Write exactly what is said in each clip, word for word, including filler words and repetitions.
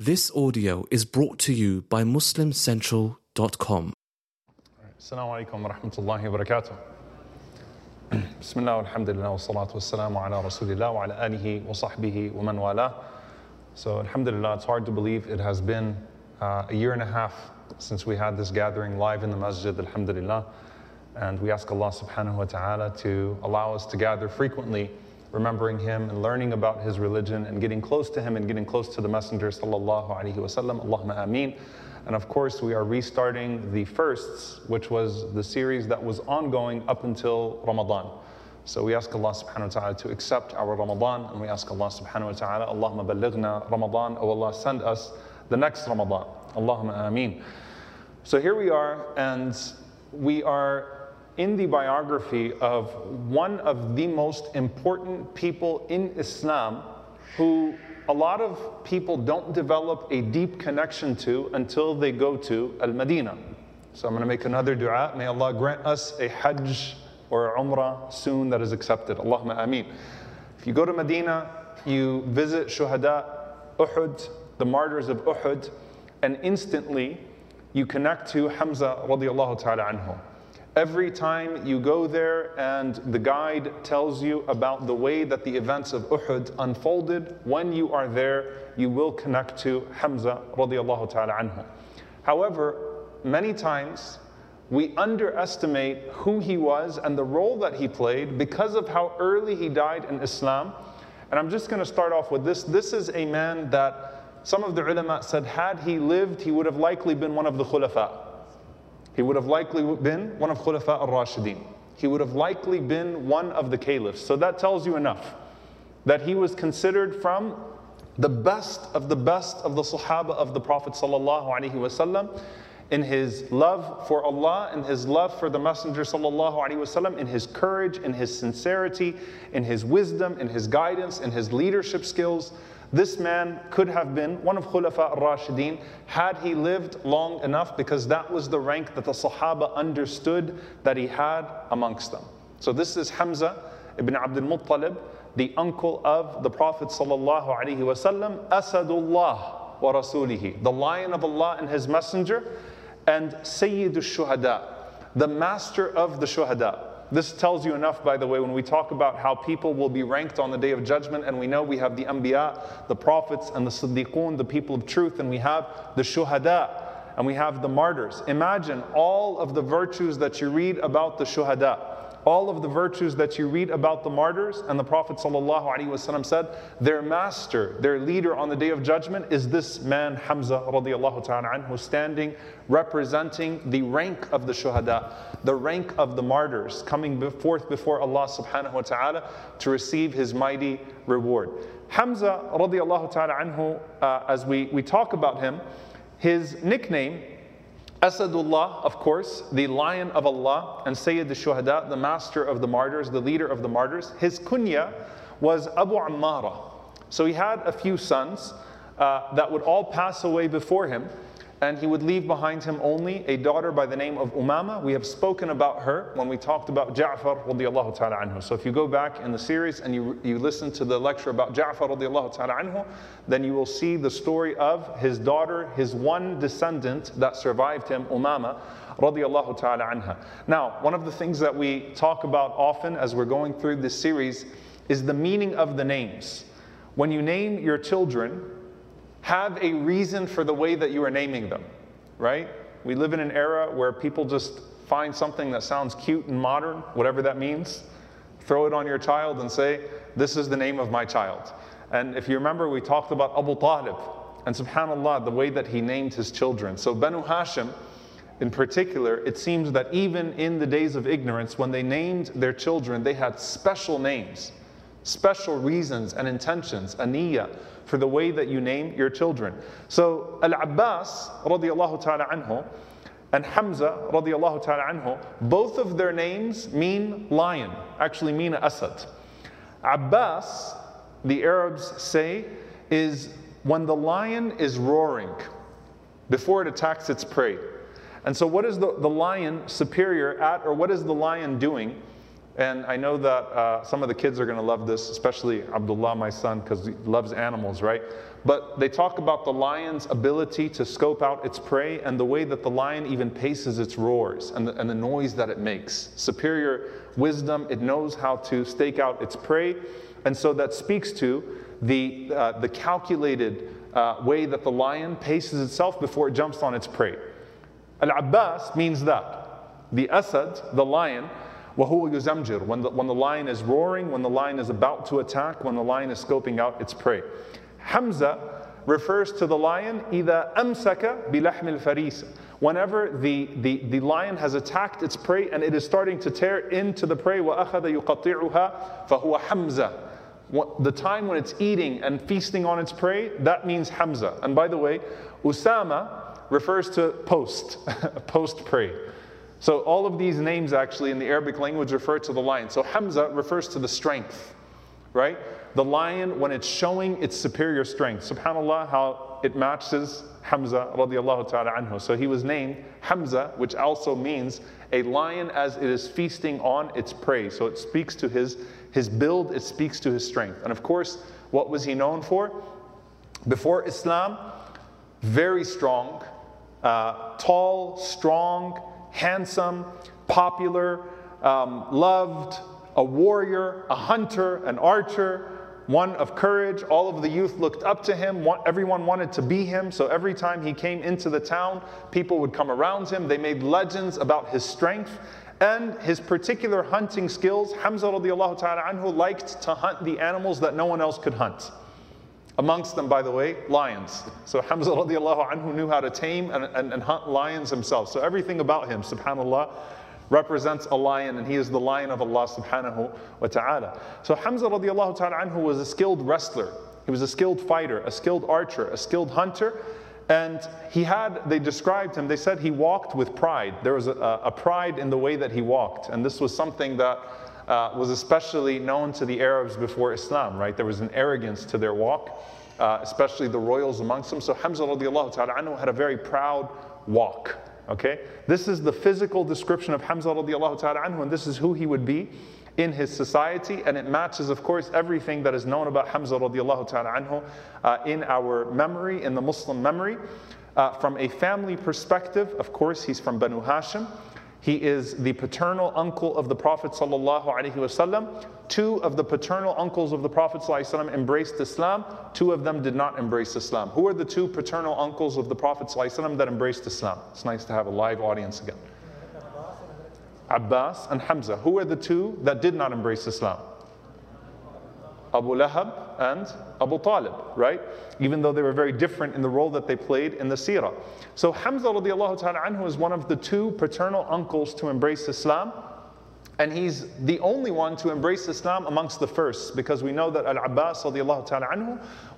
This audio is brought to you by Muslim Central dot com. Assalamu alaikum wa rahmatullahi wa barakatuh. Bismillah, alhamdulillah, wa salatu wa salamu ala rasulillah wa ala alihi wa sahbihi wa man wala. So alhamdulillah, it's hard to believe it has been uh, a year and a half since we had this gathering live in the masjid, alhamdulillah. And we ask Allah subhanahu wa ta'ala to allow us to gather frequently, remembering him and learning about his religion and getting close to him and getting close to the messenger sallallahu alaihi wasallam. Allahumma ameen. And of course, we are restarting the firsts, which was the series that was ongoing up until Ramadan. So we ask Allah subhanahu wa ta'ala to accept our Ramadan, and we ask Allah subhanahu wa ta'ala, Allahumma ballighna Ramadan, O Allah, send us the next Ramadan. Allahumma ameen. So here we are, and we are in the biography of one of the most important people in Islam, who a lot of people don't develop a deep connection to until they go to Al-Madinah. So I'm gonna make another dua. May Allah grant us a hajj or a umrah soon that is accepted. Allahumma ameen. If you go to Medina, you visit Shuhada Uhud, the martyrs of Uhud, and instantly you connect to Hamza radiallahu ta'ala anhu. Every time you go there and the guide tells you about the way that the events of Uhud unfolded, when you are there, you will connect to Hamza radiallahu ta'ala anhu. However, many times we underestimate who he was and the role that he played because of how early he died in Islam. And I'm just going to start off with this. This is a man that some of the ulama said, had he lived, he would have likely been one of the khulafa. He would have likely been one of Khulafa al-Rashidin. He would have likely been one of the caliphs. So that tells you enough that he was considered from the best of the best of the Sahaba of the Prophet sallallahu alaihi wasallam in his love for Allah, in his love for the Messenger sallallahu alaihi wasallam, in his courage, in his sincerity, in his wisdom, in his guidance, in his leadership skills. This man could have been one of Khulafa al-Rashidin had he lived long enough, because that was the rank that the Sahaba understood that he had amongst them. So this is Hamza ibn Abdul Muttalib, the uncle of the Prophet sallallahu alaihi wasallam, Asadullah wa Rasulihi, the Lion of Allah and His Messenger, and Sayyidul Shuhada, the master of the Shuhada. This tells you enough, by the way, when we talk about how people will be ranked on the Day of Judgment, and we know we have the Anbiya, the Prophets, and the Siddiqun, the people of truth, and we have the Shuhada, and we have the martyrs. Imagine all of the virtues that you read about the Shuhada, all of the virtues that you read about the martyrs, and the Prophet ﷺ said, their master, their leader on the Day of Judgment is this man, Hamza radiallahu ta'ala anhu, standing, representing the rank of the Shuhada, the rank of the martyrs, coming forth before Allah subhanahu wa ta'ala to receive his mighty reward. Hamza radiallahu ta'ala anhu, uh, as we, we talk about him, his nickname, Asadullah, of course, the Lion of Allah, and Sayyid al-Shuhada, the master of the martyrs, the leader of the martyrs. His kunya was Abu Ammara. So he had a few sons uh, that would all pass away before him, and he would leave behind him only a daughter by the name of Umama. We have spoken about her when we talked about Ja'far radiallahu ta'ala anhu. So if you go back in the series and you, you listen to the lecture about Ja'far radiallahu ta'ala anhu, then you will see the story of his daughter, his one descendant that survived him, Umama radiallahu ta'ala anha. Now, one of the things that we talk about often as we're going through this series is the meaning of the names. When you name your children, have a reason for the way that you are naming them, right? We live in an era where people just find something that sounds cute and modern, whatever that means, throw it on your child and say, this is the name of my child. And if you remember, we talked about Abu Talib, and subhanAllah, the way that he named his children. So Banu Hashim, in particular, it seems that even in the days of ignorance, when they named their children, they had special names, special reasons and intentions, aniyah, for the way that you name your children. So Al-Abbas radiallahu ta'ala anhu and Hamza radiallahu ta'ala anhu, both of their names mean lion, actually mean Asad. Abbas, the Arabs say, is when the lion is roaring before it attacks its prey. And so what is the, the lion superior at, or what is the lion doing? And I know that uh, some of the kids are going to love this, especially Abdullah, my son, because he loves animals, right? But they talk about the lion's ability to scope out its prey and the way that the lion even paces its roars and the, and the noise that it makes. Superior wisdom, it knows how to stake out its prey. And so that speaks to the, uh, the calculated uh, way that the lion paces itself before it jumps on its prey. Al-Abbas means that. The Asad, the lion, وَهُوَ يُزَمْجِرُ, when the, when the lion is roaring, when the lion is about to attack, when the lion is scoping out its prey. Hamza refers to the lion, إِذَا أَمْسَكَ بِلَحْمِ الْفَرِيسِ, whenever the, the, the lion has attacked its prey and it is starting to tear into the prey, وَأَخَذَ يُقَطِعُهَا فَهُوَ حَمْزَةٌ, the time when it's eating and feasting on its prey, that means Hamza. And by the way, Usama refers to post, post-prey. So all of these names actually in the Arabic language refer to the lion. So Hamza refers to the strength, right? The lion when it's showing its superior strength. SubhanAllah how it matches Hamza radiallahu ta'ala anhu. So he was named Hamza, which also means a lion as it is feasting on its prey. So it speaks to his, his build, it speaks to his strength. And of course, what was he known for? Before Islam, very strong, uh, tall, strong, handsome, popular, um, loved, a warrior, a hunter, an archer, one of courage. All of the youth looked up to him. One, everyone wanted to be him. So every time he came into the town, people would come around him. They made legends about his strength and his particular hunting skills. Hamza radiallahu ta'ala anhu liked to hunt the animals that no one else could hunt. Amongst them, by the way, lions. So Hamza radiallahu anhu knew how to tame and, and, and hunt lions himself. So everything about him, subhanAllah, represents a lion, and he is the lion of Allah subhanahu wa ta'ala. So Hamza radiallahu ta'ala anhu was a skilled wrestler. He was a skilled fighter, a skilled archer, a skilled hunter. And he had, they described him, they said he walked with pride. There was a, a pride in the way that he walked. And this was something that Uh, was especially known to the Arabs before Islam, right? There was an arrogance to their walk, uh, especially the royals amongst them. So Hamza radiallahu ta'ala anhu had a very proud walk, okay? This is the physical description of Hamza radiallahu ta'ala anhu, and this is who he would be in his society, and it matches, of course, everything that is known about Hamza radiallahu ta'ala anhu uh, in our memory, in the Muslim memory. Uh, from a family perspective, of course, he's from Banu Hashim. He is the paternal uncle of the Prophet sallallahu alaihi wasallam. Two of the paternal uncles of the Prophet sallallahu alaihi wasallam embraced Islam. Two of them did not embrace Islam. Who are the two paternal uncles of the Prophet sallallahu alaihi wasallam that embraced Islam? It's nice to have a live audience again. Abbas and Hamza. Who are the two that did not embrace Islam? Abu Lahab and Abu Talib, right? Even though they were very different in the role that they played in the seerah. So Hamza radiallahu ta'ala anhu is one of the two paternal uncles to embrace Islam. And he's the only one to embrace Islam amongst the first, because we know that Al-Abbas radiallahu ta'ala anhu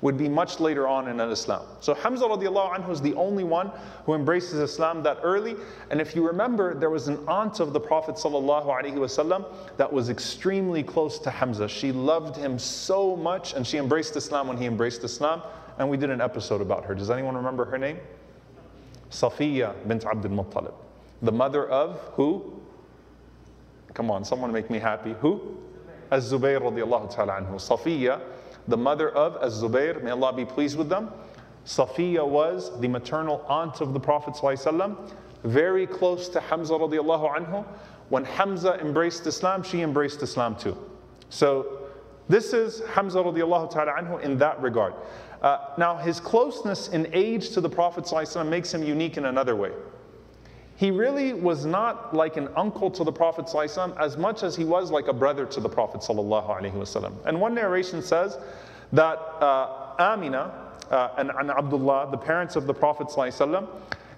would be much later on in Islam. So Hamza radiallahu anhu is the only one who embraces Islam that early. And if you remember, there was an aunt of the Prophet sallallahu alaihi wasallam that was extremely close to Hamza. She loved him so much, and she embraced Islam when he embraced Islam. And we did an episode about her. Does anyone remember her name? Safiya bint Abdul Muttalib, the mother of who? Come on, someone make me happy. Who? Az-Zubayr radiallahu ta'ala anhu. Safiya, the mother of Az-Zubayr, may Allah be pleased with them. Safiya was the maternal aunt of the Prophet ﷺ, very close to Hamza radiallahu anhu. When Hamza embraced Islam, she embraced Islam too. So this is Hamza radiallahu ta'ala anhu in that regard. Uh, now his closeness in age to the Prophet ﷺ makes him unique in another way. He really was not like an uncle to the Prophet ﷺ as much as he was like a brother to the Prophet ﷺ. And one narration says that uh, Amina uh, and, and Abdullah, the parents of the Prophet ﷺ,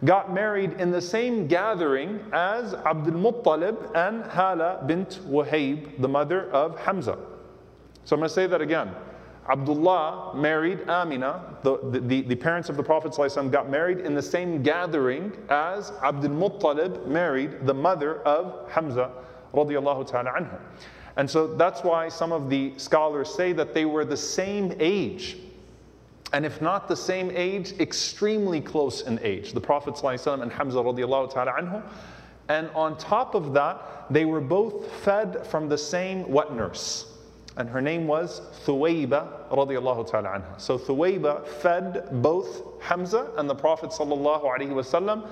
got married in the same gathering as Abdul Muttalib and Hala bint Wahayb, the mother of Hamza. So I'm going to say that again. Abdullah married Amina, the, the, the parents of the Prophet ﷺ got married in the same gathering as Abdul Muttalib married the mother of Hamza radiallahu ta'ala anhu. And so that's why some of the scholars say that they were the same age. And if not the same age, extremely close in age. The Prophet ﷺ and Hamza radiallahu ta'ala anhu And on top of that, they were both fed from the same wet nurse. And her name was Thuwayba radiallahu ta'ala anha. So Thuwayba fed both Hamza and the Prophet sallallahu alaihi wasallam.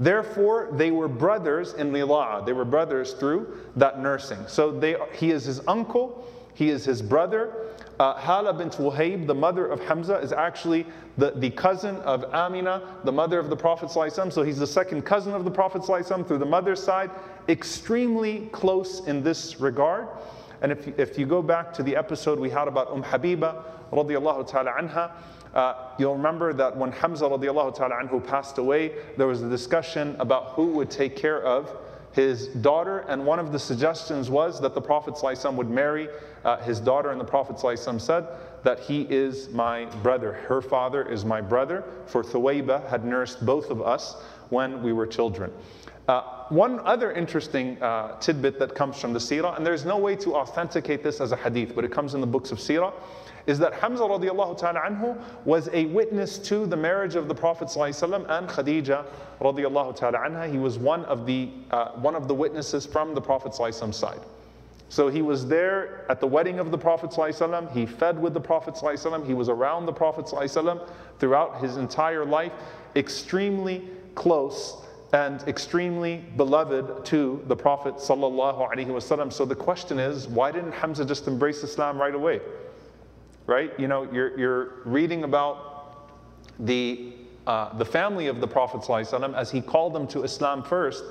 Therefore, they were brothers in Lila'a. They were brothers through that nursing. So they, he is his uncle. He is his brother. Uh, Hala bint Wuhayb, the mother of Hamza, is actually the, the cousin of Amina, the mother of the Prophet ﷺ. So he's the second cousin of the Prophet ﷺ through the mother's side. Extremely close in this regard. And if you, if you go back to the episode we had about Umm Habiba radiallahu ta'ala anha, uh, you'll remember that when Hamza radiallahu ta'ala anhu passed away, there was a discussion about who would take care of his daughter, and one of the suggestions was that the Prophet ﷺ would marry uh, his daughter, and the Prophet ﷺ said that he is my brother, her father is my brother, for Thuwayba had nursed both of us when we were children. Uh, one other interesting uh, tidbit that comes from the seerah, and there's no way to authenticate this as a hadith, but it comes in the books of seerah, is that Hamza radiallahu ta'ala anhu was a witness to the marriage of the Prophet ﷺ and Khadija radiallahu ta'ala anha. He was one of the, uh, one of the witnesses from the Prophet ﷺ's side. So he was there at the wedding of the Prophet ﷺ, he fed with the Prophet ﷺ, he was around the Prophet ﷺ throughout his entire life, extremely close and extremely beloved to the Prophet sallallahu alaihi wasallam. So the question is, why didn't Hamza just embrace Islam right away? Right? You know, you're, you're reading about the uh, the family of the Prophet sallallahu alaihi wasallam as he called them to Islam first.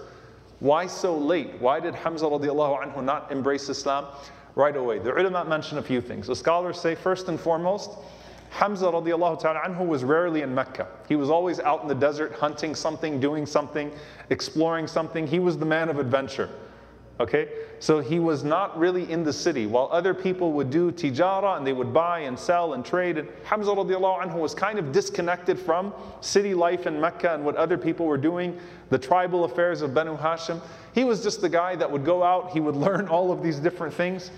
Why so late? Why did Hamza radiallahu anhu not embrace Islam right away? The ulama mention a few things. The scholars say, first and foremost, Hamza radiallahu ta'ala anhu was rarely in Mecca. He was always out in the desert hunting something, doing something, exploring something. He was the man of adventure. Okay? So he was not really in the city. While other people would do tijara and they would buy and sell and trade, and Hamza radiallahu anhu was kind of disconnected from city life in Mecca and what other people were doing, the tribal affairs of Banu Hashim. He was just the guy that would go out, he would learn all of these different things.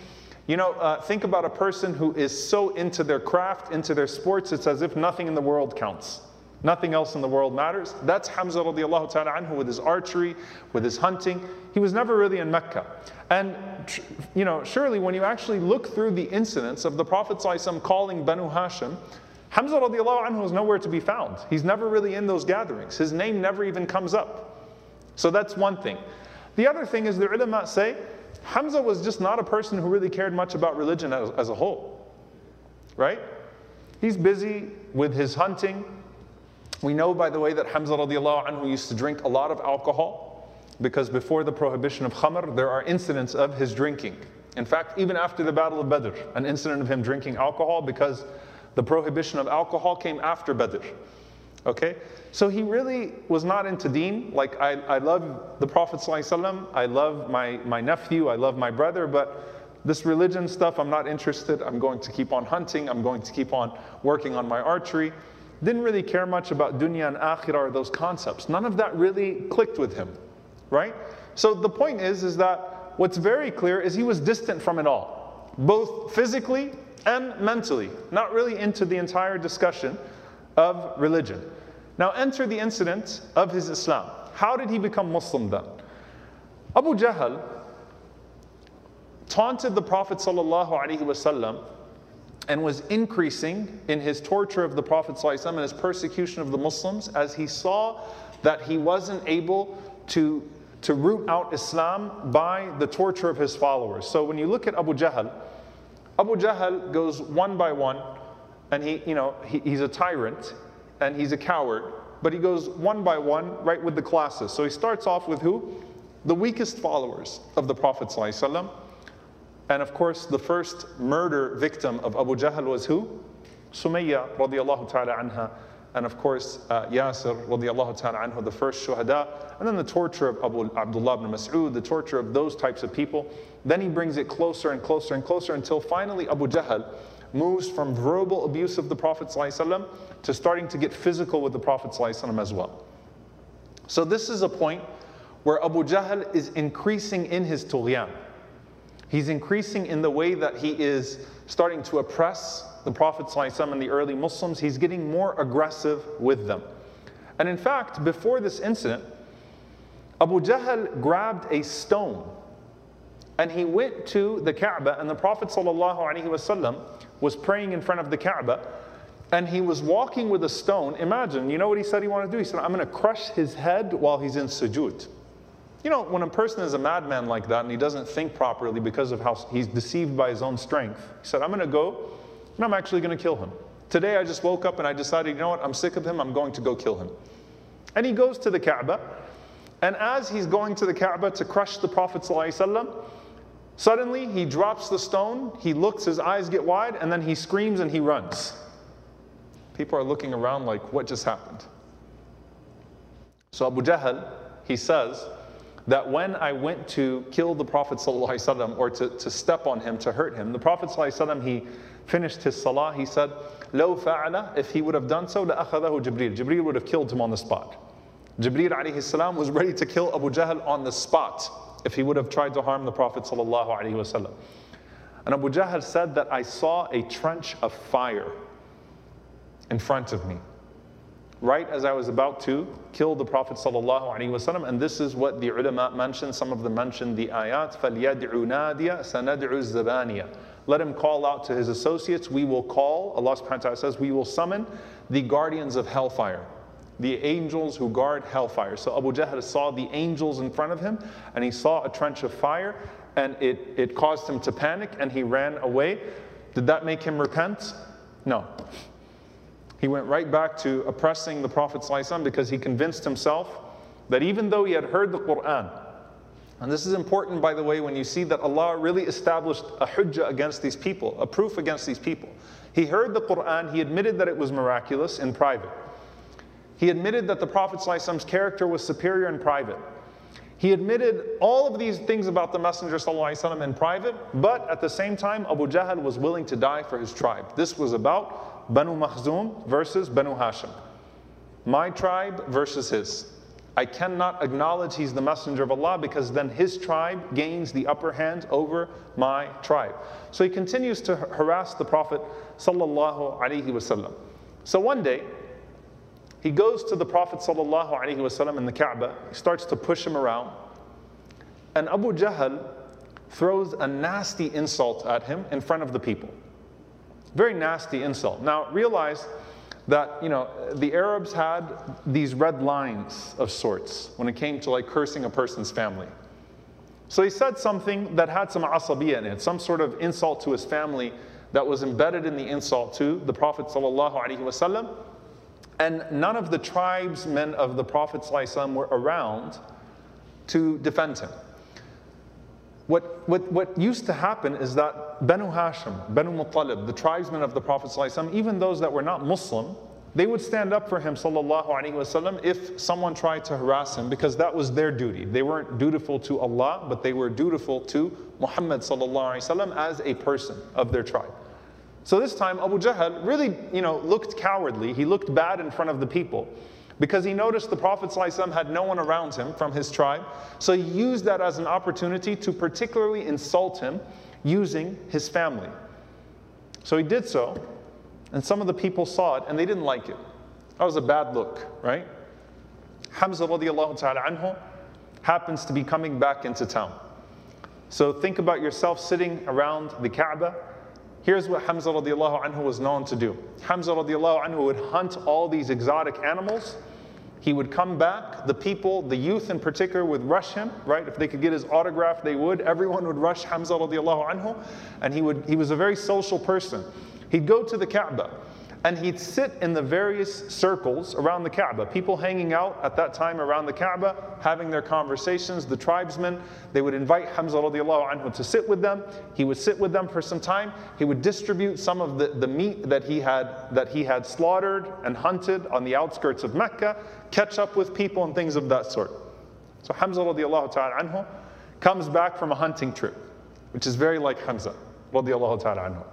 You know, uh, think about a person who is so into their craft, into their sports, it's as if nothing in the world counts. Nothing else in the world matters. That's Hamza radiallahu ta'ala anhu with his archery, with his hunting. He was never really in Mecca. And, you know, surely when you actually look through the incidents of the Prophet ﷺ calling Banu Hashim, Hamza radiallahu anhu is nowhere to be found. He's never really in those gatherings. His name never even comes up. So that's one thing. The other thing is the ulama say, Hamza was just not a person who really cared much about religion as, as a whole, right? He's busy with his hunting. We know, by the way, that Hamza radiallahu anhu used to drink a lot of alcohol because before the prohibition of khamr, there are incidents of his drinking. In fact, even after the Battle of Badr, an incident of him drinking alcohol because the prohibition of alcohol came after Badr. Okay, so he really was not into deen. Like, I, I love the Prophet ﷺ, I love my, my nephew, I love my brother, but this religion stuff, I'm not interested. I'm going to keep on hunting, I'm going to keep on working on my archery. Didn't really care much about dunya and akhirah or those concepts. None of that really clicked with him, right? So the point is, is that what's very clear is he was distant from it all, both physically and mentally, not really into the entire discussion of religion. Now enter the incident of his Islam. How did he become Muslim then? Abu Jahl taunted the Prophet ﷺ and was increasing in his torture of the Prophet ﷺ and his persecution of the Muslims as he saw that he wasn't able to, to root out Islam by the torture of his followers. So when you look at Abu Jahl, Abu Jahl goes one by one. And he, you know, he, he's a tyrant, and he's a coward, but he goes one by one right with the classes. So he starts off with who? The weakest followers of the Prophet ﷺ. And of course, the first murder victim of Abu Jahl was who? Sumayya radiallahu ta'ala anha. And of course, uh, Yasir radiallahu ta'ala anhu, the first shuhada. And then the torture of Abu Abdullah ibn Mas'ud, the torture of those types of people. Then he brings it closer and closer and closer until finally Abu Jahl moves from verbal abuse of the Prophet ﷺ to starting to get physical with the Prophet ﷺ as well. So this is a point where Abu Jahl is increasing in his tughyan. He's increasing in the way that he is starting to oppress the Prophet ﷺ and the early Muslims. He's getting more aggressive with them. And in fact, before this incident, Abu Jahl grabbed a stone and he went to the Kaaba, and the Prophet ﷺ was praying in front of the Kaaba, and he was walking with a stone. Imagine, you know what he said he wanted to do? He said, I'm going to crush his head while he's in sujood. You know, when a person is a madman like that and he doesn't think properly because of how he's deceived by his own strength, he said, I'm going to go and I'm actually going to kill him. Today I just woke up and I decided, you know what, I'm sick of him, I'm going to go kill him. And he goes to the Kaaba, and as he's going to the Kaaba to crush the Prophet ﷺ, suddenly he drops the stone, he looks, his eyes get wide, and then he screams and he runs. People are looking around like, what just happened? So Abu Jahl, he says that when I went to kill the Prophet ﷺ, or to, to step on him, to hurt him, the Prophet ﷺ, he finished his salah, he said, لو فعل, if he would have done so, لأخذه Jibreel. Jibreel would have killed him on the spot. Jibreel alayhi salam was ready to kill Abu Jahl on the spot if he would have tried to harm the Prophet sallallahu alaihi wasallam. And Abu Jahl said that I saw a trench of fire in front of me, right as I was about to kill the Prophet sallallahu alaihi wasallam. And this is what the ulama mentioned. Some of them mentioned the ayat, فَلْيَدْعُ نَادِيَ سَنَدْعُ الزَّبَانِيَ. Let him call out to his associates. We will call, Allah subhanahu wa ta'ala says, we will summon the guardians of hellfire, the angels who guard hellfire. So Abu Jahl saw the angels in front of him, and he saw a trench of fire, and it, it caused him to panic, and he ran away. Did that make him repent? No. He went right back to oppressing the Prophet ﷺ, because he convinced himself that even though he had heard the Qur'an, and this is important, by the way, when you see that Allah really established a hujjah against these people, a proof against these people. He heard the Qur'an, he admitted that it was miraculous in private. He admitted that the Prophet ﷺ's character was superior in private. He admitted all of these things about the Messenger ﷺ in private, but at the same time, Abu Jahl was willing to die for his tribe. This was about Banu Makhzum versus Banu Hashim. My tribe versus his. I cannot acknowledge he's the Messenger of Allah, because then his tribe gains the upper hand over my tribe. So he continues to harass the Prophet ﷺ. So one day, he goes to the Prophet ﷺ in the Kaaba, he starts to push him around, and Abu Jahl throws a nasty insult at him in front of the people. Very nasty insult. Now realize that, you know, the Arabs had these red lines of sorts when it came to like cursing a person's family. So he said something that had some asabiyya in it, some sort of insult to his family that was embedded in the insult to the Prophet ﷺ. And none of the tribesmen of the Prophet ﷺ were around to defend him. What, what, what used to happen is that Banu Hashim, Banu Muttalib, the tribesmen of the Prophet ﷺ, even those that were not Muslim, they would stand up for him ﷺ if someone tried to harass him, because that was their duty. They weren't dutiful to Allah, but they were dutiful to Muhammad ﷺ as a person of their tribe. So this time, Abu Jahl really, you know, looked cowardly. He looked bad in front of the people, because he noticed the Prophet ﷺ had no one around him from his tribe. So he used that as an opportunity to particularly insult him using his family. So he did so, and some of the people saw it, and they didn't like it. That was a bad look, right? Hamza radiallahu ta'ala anhu happens to be coming back into town. So think about yourself sitting around the Kaaba. Here's what Hamza radiallahu anhu was known to do. Hamza radiallahu anhu would hunt all these exotic animals. He would come back. The people, the youth in particular, would rush him, right? If they could get his autograph, they would. Everyone would rush Hamza radiallahu anhu. And he would. He was a very social person. He'd go to the Kaaba, and he'd sit in the various circles around the Kaaba. People hanging out at that time around the Kaaba, having their conversations, the tribesmen. They would invite Hamza radiallahu anhu to sit with them. He would sit with them for some time. He would distribute some of the, the meat that he had that he had slaughtered and hunted on the outskirts of Mecca, catch up with people and things of that sort. So Hamza radiallahu ta'ala anhu comes back from a hunting trip, which is very like Hamza radiallahu ta'ala anhu.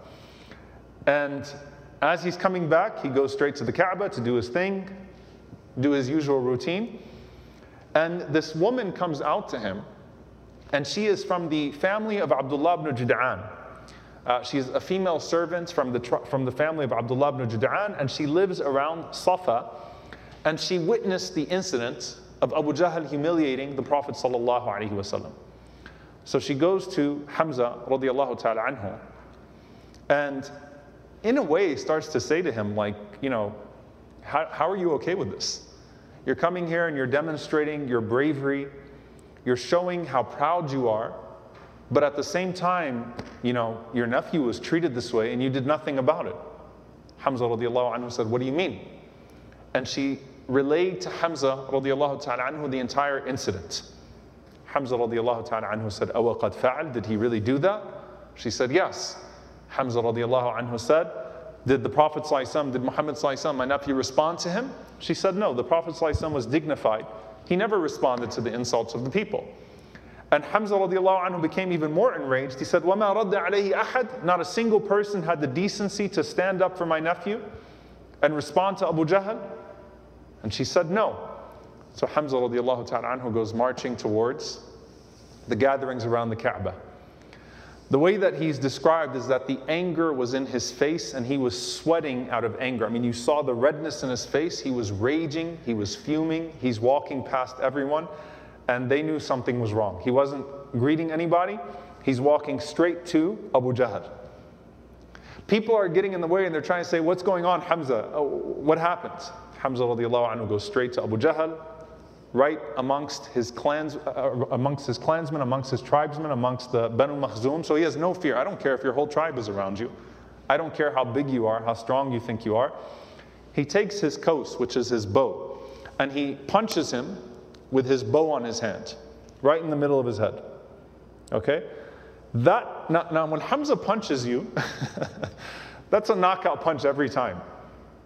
And as he's coming back, he goes straight to the Kaaba to do his thing, do his usual routine. And this woman comes out to him, and she is from the family of Abdullah ibn Jud'an. Uh, she's a female servant from the, from the family of Abdullah ibn Jud'an, and she lives around Safa. And she witnessed the incident of Abu Jahl humiliating the Prophet sallallahu alaihi wasallam. So she goes to Hamza radiallahu ta'ala anhu, and in a way starts to say to him, like, you know, how, how are you okay with this? You're coming here and you're demonstrating your bravery, you're showing how proud you are, but at the same time, you know, your nephew was treated this way and you did nothing about it. Hamza radiallahu anhu said, what do you mean? And she relayed to Hamza radiallahu ta'ala anhu the entire incident. Hamza radiallahu ta'ala anhu said, awa qad fa'al, did he really do that? She said, yes. Hamza radiallahu anhu said, did the Prophet sallallahu alaihi wasallam, did Muhammad sallallahu alaihi wasallam, my nephew, respond to him? She said, no, the Prophet sallallahu alaihi wasallam was dignified. He never responded to the insults of the people. And Hamza radiallahu anhu became even more enraged. He said, وَمَا رَدَّ عَلَيْهِ أَحَدٍ, not a single person had the decency to stand up for my nephew and respond to Abu Jahl. And she said, no. So Hamza radiallahu ta'ala anhu goes marching towards the gatherings around the Kaaba. The way that he's described is that the anger was in his face and he was sweating out of anger. I mean, you saw the redness in his face. He was raging, he was fuming, he's walking past everyone, and they knew something was wrong. He wasn't greeting anybody. He's walking straight to Abu Jahl. People are getting in the way and they're trying to say, what's going on, Hamza? Oh, what happened? Hamza radiallahu anhu goes straight to Abu Jahl, right amongst his clans, uh, amongst his clansmen, amongst his tribesmen, amongst the Banu Makhzum. So he has no fear. I don't care if your whole tribe is around you. I don't care how big you are, how strong you think you are. He takes his kaws, which is his bow, and he punches him with his bow on his hand, right in the middle of his head. Okay? That, now, now when Hamza punches you, that's a knockout punch every time.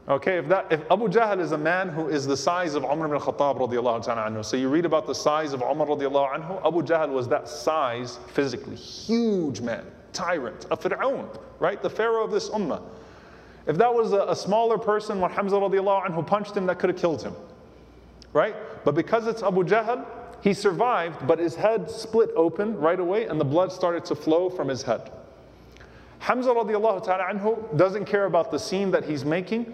Okay, if that if Abu Jahl is a man who is the size of Umar ibn al-Khattab radiallahu ta'ala anhu, so you read about the size of Umar radiallahu anhu, Abu Jahl was that size physically, huge man, tyrant, a Fir'aun, right, the pharaoh of this ummah. If that was a, a smaller person, when Hamza radiallahu anhu punched him, that could have killed him, right? But because it's Abu Jahl, he survived, but his head split open right away and the blood started to flow from his head. Hamza radiallahu ta'ala anhu doesn't care about the scene that he's making.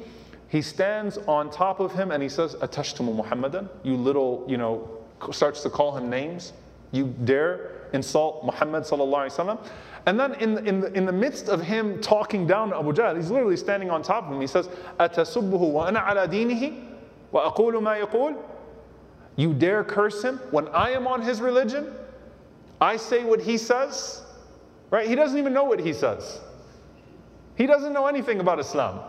He stands on top of him and he says, "Atashtumu Muhammadan," you little, you know, starts to call him names. You dare insult Muhammad sallallahu alaihi wasallam. And then in, in, the, in the midst of him talking down to Abu Jahl, he's literally standing on top of him. He says, "Atasubbuhu wa ana ala dinihi wa aqulu ma yaqul." You dare curse him when I am on his religion? I say what he says, right? He doesn't even know what he says. He doesn't know anything about Islam.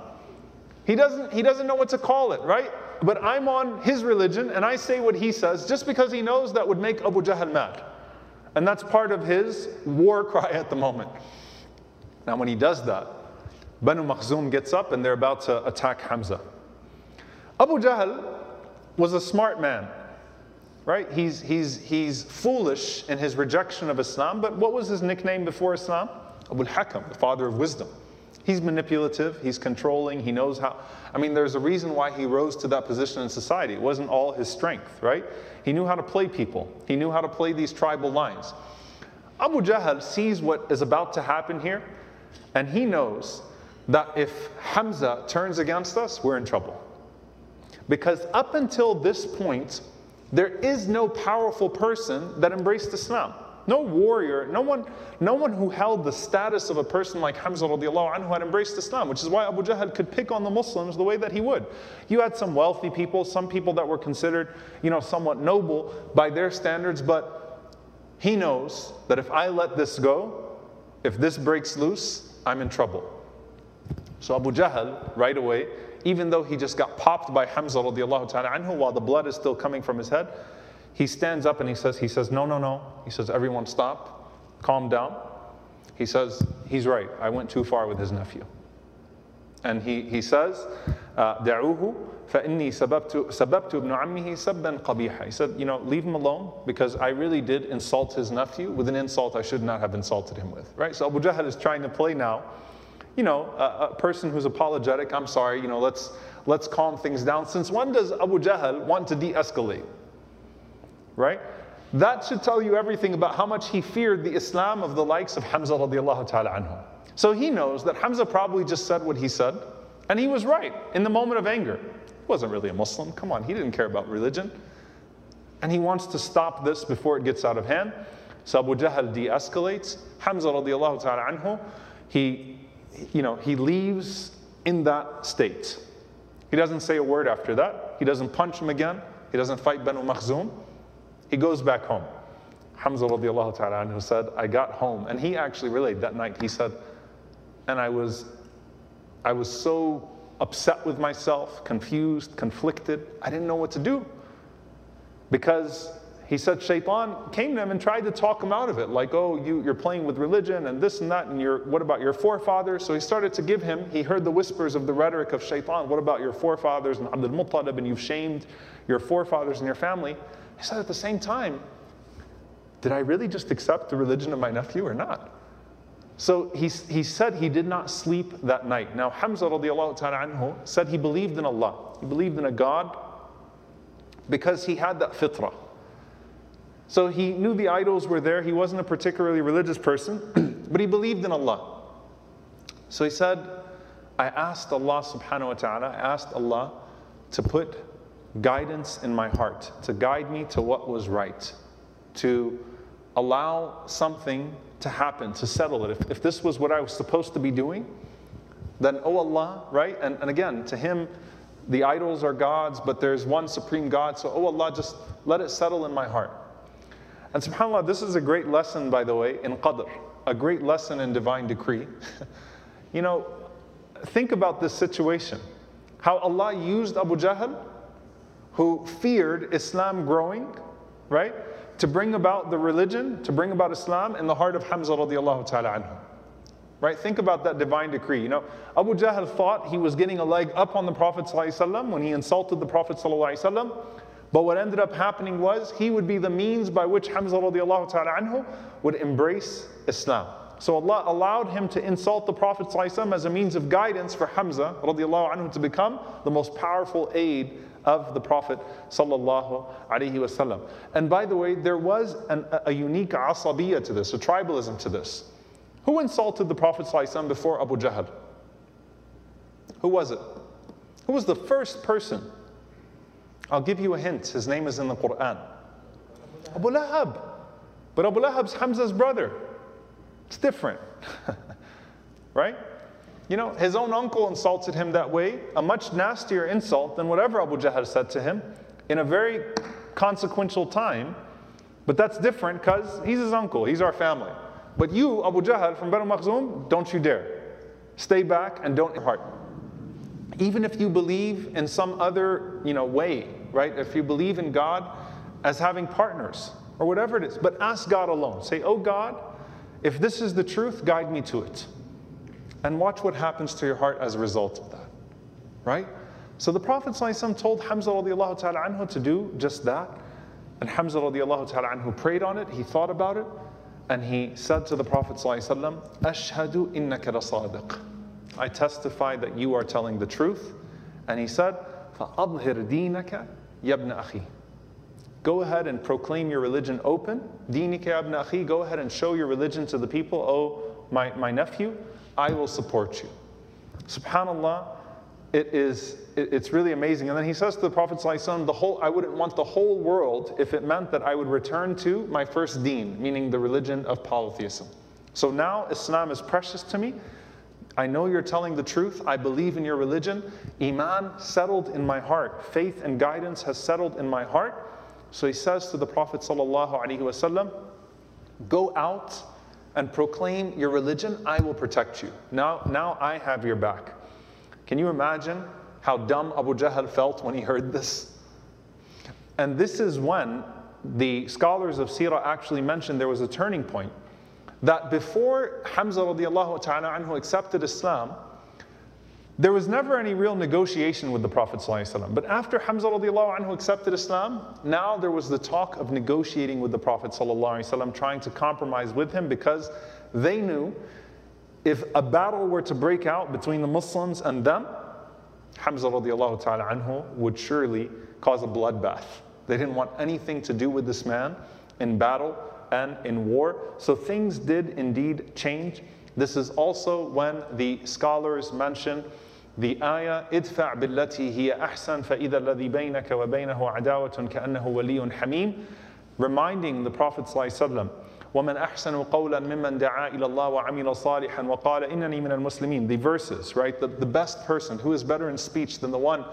He doesn't, he doesn't know what to call it, right? But I'm on his religion and I say what he says, just because he knows that would make Abu Jahl mad. And that's part of his war cry at the moment. Now when he does that, Banu Makhzum gets up and they're about to attack Hamza. Abu Jahl was a smart man, right? He's, he's, he's foolish in his rejection of Islam, but what was his nickname before Islam? Abu al-Hakam, the father of wisdom. He's manipulative, he's controlling, he knows how. I mean, there's a reason why he rose to that position in society. It wasn't all his strength, right? He knew how to play people. He knew how to play these tribal lines. Abu Jahl sees what is about to happen here, and he knows that if Hamza turns against us, we're in trouble. Because up until this point, there is no powerful person that embraced Islam. No warrior, no one, no one who held the status of a person like Hamza radiallahu anhu had embraced Islam, which is why Abu Jahl could pick on the Muslims the way that he would. You had some wealthy people, some people that were considered, you know, somewhat noble by their standards, but he knows that if I let this go, if this breaks loose, I'm in trouble. So Abu Jahl, right away, even though he just got popped by Hamza radiallahu ta'ala anhu while the blood is still coming from his head, he stands up and he says, he says, no, no, no. He says, everyone stop, calm down. He says, he's right, I went too far with his nephew. And he, he says, دَعُوهُ فَإِنِّي سَبَبْتُ ابْنُ عَمِّهِ سَبًّا قَبِيحًا. He said, you know, leave him alone because I really did insult his nephew with an insult I should not have insulted him with, right? So Abu Jahl is trying to play now, you know, a, a person who's apologetic, I'm sorry, you know, let's, let's calm things down. Since when does Abu Jahl want to de-escalate? Right? That should tell you everything about how much he feared the Islam of the likes of Hamza radiallahu ta'ala anhu. So he knows that Hamza probably just said what he said, and he was right in the moment of anger. He wasn't really a Muslim. Come on, he didn't care about religion. And he wants to stop this before it gets out of hand. So Abu Jahl de-escalates. Hamza radiallahu ta'ala anhu, he, you know, he leaves in that state. He doesn't say a word after that. He doesn't punch him again. He doesn't fight Banu Makhzum. He goes back home. Hamza radiallahu ta'ala anhu said, I got home. And he actually relayed that night. He said, and I was, I was so upset with myself, confused, conflicted. I didn't know what to do. Because he said Shaitan came to him and tried to talk him out of it. Like, oh, you, you're playing with religion and this and that, and you're, what about your forefathers? So he started to give him, he heard the whispers of the rhetoric of Shaitan. What about your forefathers and Abdul Muttalib, and you've shamed your forefathers and your family? He said at the same time, did I really just accept the religion of my nephew or not? So he, he said he did not sleep that night. Now Hamza radiallahu ta'ala anhu said he believed in Allah. He believed in a God because he had that fitrah. So he knew the idols were there. He wasn't a particularly religious person, but he believed in Allah. So he said, I asked Allah subhanahu wa ta'ala, I asked Allah to put guidance in my heart, to guide me to what was right, to allow something to happen, to settle it. If, if this was what I was supposed to be doing, then oh Allah, right? And, and again, to him, the idols are gods, but there's one supreme God. So oh Allah, just let it settle in my heart. And subhanAllah, this is a great lesson, by the way, in qadr, a great lesson in divine decree. You know, think about this situation, how Allah used Abu Jahl, who feared Islam growing, right, to bring about the religion, to bring about Islam in the heart of Hamza radiallahu ta'ala anhu. Right? Think about that divine decree. You know, Abu Jahl thought he was getting a leg up on the Prophet ﷺ when he insulted the Prophet ﷺ. But what ended up happening was he would be the means by which Hamza radiallahu ta'ala anhu would embrace Islam. So Allah allowed him to insult the Prophet ﷺ as a means of guidance for Hamza radiallahu anhu to become the most powerful aid of the Prophet ﷺ. And by the way, there was an, a unique asabiyya to this, a tribalism to this. Who insulted the Prophet ﷺ before Abu Jahl? Who was it? Who was the first person? I'll give you a hint. His name is in the Quran. Abu Lahab. But Abu Lahab's Hamza's brother. It's different. Right? You know, his own uncle insulted him that way, a much nastier insult than whatever Abu Jahl said to him in a very consequential time. But that's different because he's his uncle, he's our family. But you, Abu Jahl from Banu Makhzum, don't you dare. Stay back and don't hurt. Even if you believe in some other, you know, way, right? If you believe in God as having partners or whatever it is, but ask God alone. Say, oh God, if this is the truth, guide me to it. And watch what happens to your heart as a result of that, right? So the Prophet ﷺ told Hamza radiallahu ta'ala anhu to do just that. And Hamza radiallahu ta'ala anhu prayed on it, he thought about it, and he said to the Prophet ﷺ, Ashhadu innaka rasadiq. I testify that you are telling the truth. And he said, فَأَظْهِرْ دِينَكَ يَبْنَ أَخِي. Go ahead and proclaim your religion open. دِينِكَ يَبْنَ أَخِي. Go ahead and show your religion to the people. Oh, my, my nephew, I will support you. SubhanAllah, it is, it, it's really amazing. And then he says to the Prophet ﷺ, the whole, I wouldn't want the whole world if it meant that I would return to my first deen, meaning the religion of polytheism. So now Islam is precious to me. I know you're telling the truth. I believe in your religion. Iman settled in my heart. Faith and guidance has settled in my heart. So he says to the Prophet ﷺ, go out and proclaim your religion. I will protect you. Now, now I have your back. Can you imagine how dumb Abu Jahl felt when he heard this? And this is when the scholars of Seerah actually mentioned there was a turning point. That before Hamza radiallahu ta'ala anhu accepted Islam, there was never any real negotiation with the Prophet ﷺ. But after Hamza radiallahu anhu accepted Islam, now there was the talk of negotiating with the Prophet ﷺ, trying to compromise with him, because they knew if a battle were to break out between the Muslims and them, Hamza radiallahu ta'ala anhu would surely cause a bloodbath. They didn't want anything to do with this man in battle and in war. So things did indeed change. This is also when the scholars mention the ayah, idfa' billati hiya ahsan fa'idha alladhi baynaka wa baynahu adawatun ka'annahu waliyun hamim, reminding the Prophet ﷺ, وَمَنْ أَحْسَنُ قَوْلًا مِمَّنْ دَعَا إِلَى اللَّهِ وَعَمِلَ صَالِحًا وَقَالَ إِنَّنِي مِنَ الْمُسْلِمِينَ. The verses, right? The, the best person, who is better in speech than the one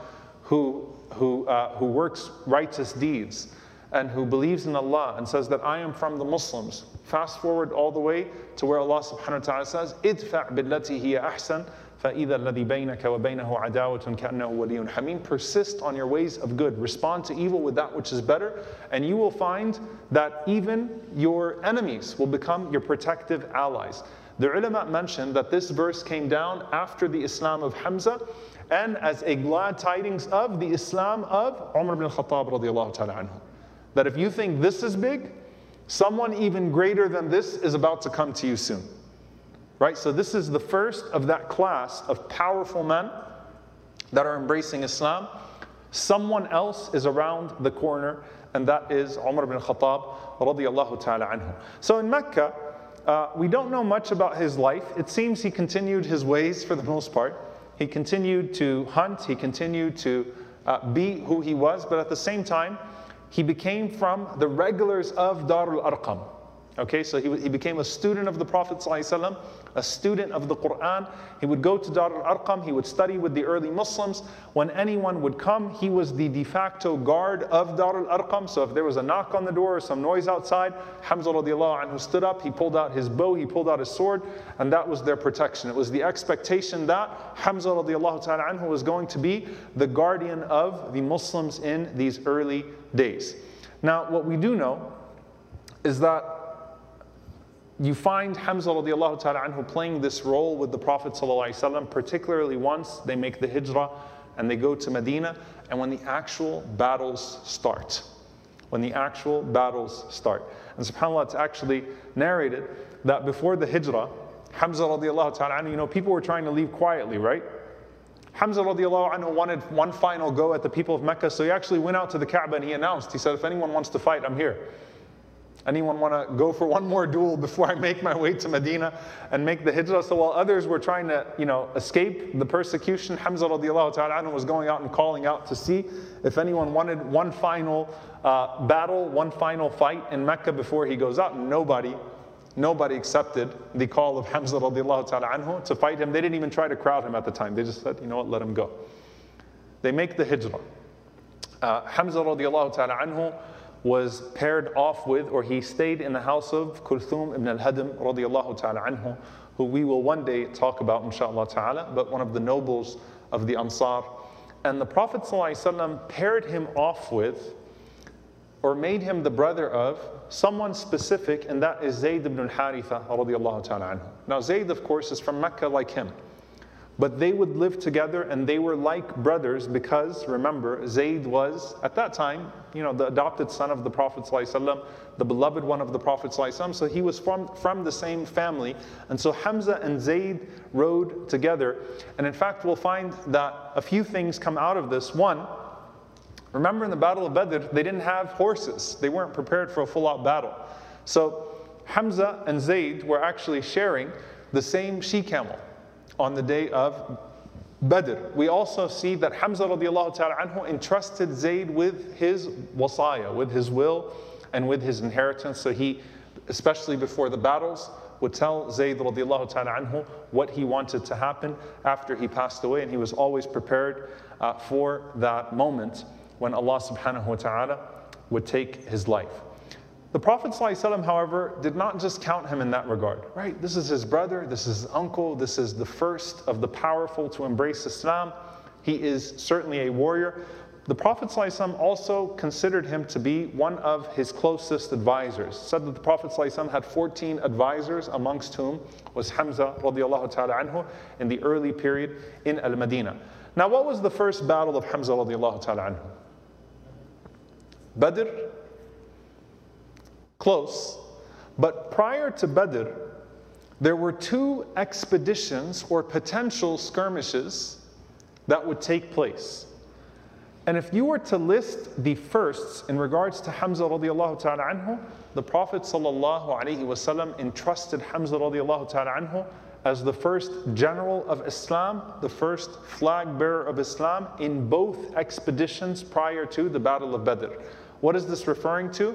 who, who, uh, who works righteous deeds and who believes in Allah and says that I am from the Muslims. Fast forward all the way to where Allah subhanahu wa ta'ala says, idfa' billati hiya ahsan fa'idha alladhi baynaka wa baynahu adawatun ka'annahu waliyun hamim. Persist on your ways of good. Respond to evil with that which is better, and you will find that even your enemies will become your protective allies. The ulama mentioned that this verse came down after the Islam of Hamza and as a glad tidings of the Islam of Umar ibn al-Khattab radiyallahu ta'ala anhu. That if you think this is big, someone even greater than this is about to come to you soon. Right? So this is the first of that class of powerful men that are embracing Islam. Someone else is around the corner, and that is Umar ibn Khattab radiyallahu ta'ala anhu. So in Mecca, uh, we don't know much about his life. It seems he continued his ways for the most part. He continued to hunt, he continued to uh, be who he was, but at the same time, he became from the regulars of Darul Arqam. Okay, so he, he became a student of the Prophet ﷺ, a student of the Quran. He would go to Darul Arqam, he would study with the early Muslims. When anyone would come, he was the de facto guard of Darul Arqam. So if there was a knock on the door or some noise outside, Hamza radiallahu anhu stood up, he pulled out his bow, he pulled out his sword, and that was their protection. It was the expectation that Hamza radiallahu ta'ala anhu was going to be the guardian of the Muslims in these early days. Now, what we do know is that you find Hamza radiallahu ta'ala anhu playing this role with the Prophet sallallahu alaihi wasallam, particularly once they make the hijrah and they go to Medina, and when the actual battles start. When the actual battles start. And subhanAllah, it's actually narrated that before the hijrah, Hamza radiallahu ta'ala anhu, you know, people were trying to leave quietly, right? Hamza radiallahu anhu wanted one final go at the people of Mecca, so he actually went out to the Kaaba and he announced, he said, if anyone wants to fight, I'm here. Anyone want to go for one more duel before I make my way to Medina and make the hijrah? So while others were trying to, you know, escape the persecution, Hamza radiallahu ta'ala anhu was going out and calling out to see if anyone wanted one final uh, battle, one final fight in Mecca before he goes out. Nobody, nobody accepted the call of Hamza radiallahu ta'ala anhu to fight him. They didn't even try to crowd him at the time. They just said, you know what, let him go. They make the hijrah. Uh, Hamza radiallahu ta'ala anhu was paired off with, or he stayed in the house of Kulthum ibn al-Hadim radiallahu ta'ala anhu, who we will one day talk about inshaAllah ta'ala, but one of the nobles of the Ansar. And the Prophet sallallahu alaihi wasallam paired him off with, or made him the brother of, someone specific, and that is Zayd ibn al-Haritha radiallahu ta'ala anhu. Now Zayd, of course, is from Mecca like him, but they would live together and they were like brothers because, remember, Zayd was, at that time, you know, the adopted son of the Prophet ﷺ, the beloved one of the Prophet ﷺ, so he was from, from the same family. And so Hamza and Zayd rode together. And in fact, we'll find that a few things come out of this. One, remember in the Battle of Badr, they didn't have horses. They weren't prepared for a full-out battle. So Hamza and Zayd were actually sharing the same she-camel on the day of Badr. We also see that Hamza radiallahu ta'ala anhu entrusted Zayd with his wasaya, with his will and with his inheritance. So he, especially before the battles, would tell Zayd radiallahu ta'ala anhu what he wanted to happen after he passed away, and he was always prepared uh, for that moment when Allah subhanahu wa ta'ala would take his life. The Prophet ﷺ, however, did not just count him in that regard, right? This is his brother, this is his uncle, this is the first of the powerful to embrace Islam. He is certainly a warrior. The Prophet ﷺ also considered him to be one of his closest advisors. Said that the Prophet ﷺ had fourteen advisors, amongst whom was Hamza radiallahu ta'ala anhu in the early period in Al-Madinah. Now, what was the first battle of Hamza radiallahu ta'ala anhu? Badr? Close, but prior to Badr, there were two expeditions or potential skirmishes that would take place. And if you were to list the firsts in regards to Hamza radiallahu ta'ala anhu, the Prophet sallallahu alaihi wasallam entrusted Hamza radiallahu ta'ala anhu as the first general of Islam, the first flag bearer of Islam in both expeditions prior to the Battle of Badr. What is this referring to?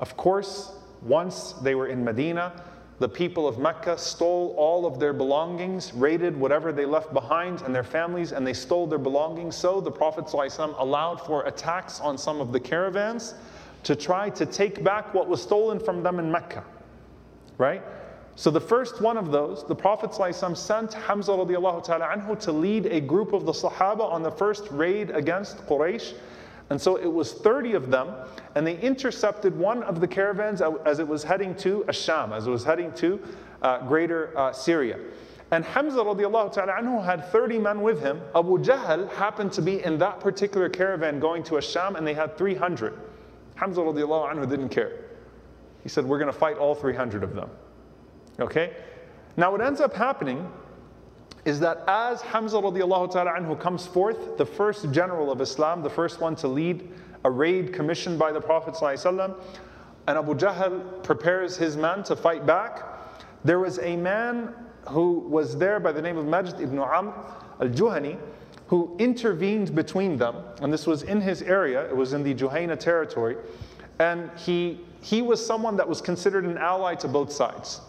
Of course, once they were in Medina, the people of Mecca stole all of their belongings, raided whatever they left behind and their families, and they stole their belongings. So the Prophet ﷺ allowed for attacks on some of the caravans to try to take back what was stolen from them in Mecca, right? So the first one of those, the Prophet ﷺ sent Hamza radiallahu ta'ala anhu to lead a group of the Sahaba on the first raid against Quraysh. And so it was thirty of them, and they intercepted one of the caravans as it was heading to Asham, as it was heading to uh, greater uh, Syria. And Hamza radiallahu ta'ala anhu had thirty men with him. Abu Jahl happened to be in that particular caravan going to Asham, and they had three hundred. Hamza radiallahu anhu didn't care. He said, we're going to fight all three hundred of them. Okay? Now what ends up happening is that as Hamza radiallahu ta'ala anhu comes forth, the first general of Islam, the first one to lead a raid commissioned by the Prophet ﷺ, and Abu Jahl prepares his men to fight back, there was a man who was there by the name of Majd ibn Amr al-Juhani, who intervened between them, and this was in his area, it was in the Juhayna territory, and he, he was someone that was considered an ally to both sides.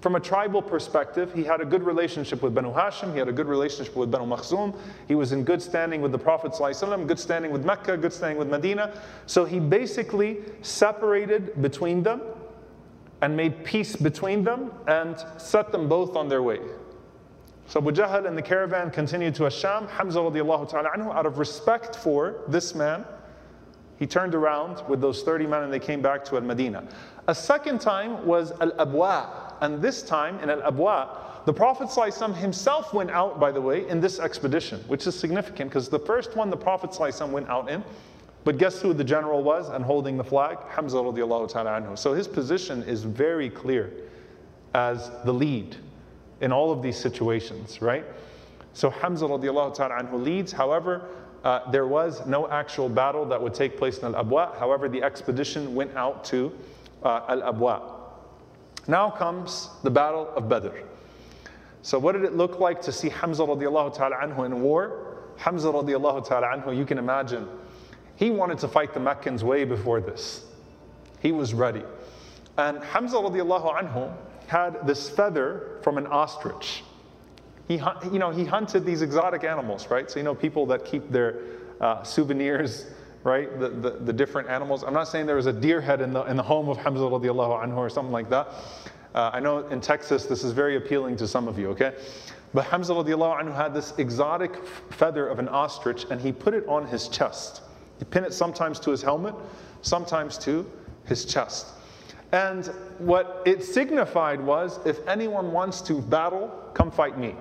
From a tribal perspective, he had a good relationship with Banu Hashim, he had a good relationship with Banu Makhzum, he was in good standing with the Prophet ﷺ, good standing with Mecca, good standing with Medina. So he basically separated between them and made peace between them and set them both on their way. So Abu Jahl and the caravan continued to Asham. Hamza radiallahu ta'ala anhu, out of respect for this man, he turned around with those thirty men and they came back to Al-Medina. A second time was Al-Abwa. And this time in Al-Abwa, the Prophet ﷺ himself went out, by the way, in this expedition, which is significant because the first one the Prophet ﷺ went out in, but guess who the general was and holding the flag? Hamza radiallahu ta'ala anhu. So his position is very clear as the lead in all of these situations, right? So Hamza radiallahu ta'ala anhu leads. However, uh, there was no actual battle that would take place in Al-Abwa. However, the expedition went out to uh, Al-Abwa. Now comes the Battle of Badr. So what did it look like to see Hamza radiallahu ta'ala anhu in war? Hamza radiallahu ta'ala anhu, you can imagine, he wanted to fight the Meccans way before this. He was ready. And Hamza radiallahu anhu had this feather from an ostrich. He, you know, he hunted these exotic animals, right? So you know people that keep their uh, souvenirs, right? The, the, the different animals. I'm not saying there was a deer head in the, in the home of Hamza radiallahu anhu or something like that. Uh, I know in Texas, this is very appealing to some of you, okay? But Hamza radiallahu anhu had this exotic feather of an ostrich and he put it on his chest. He pinned it sometimes to his helmet, sometimes to his chest. And what it signified was, if anyone wants to battle, come fight me.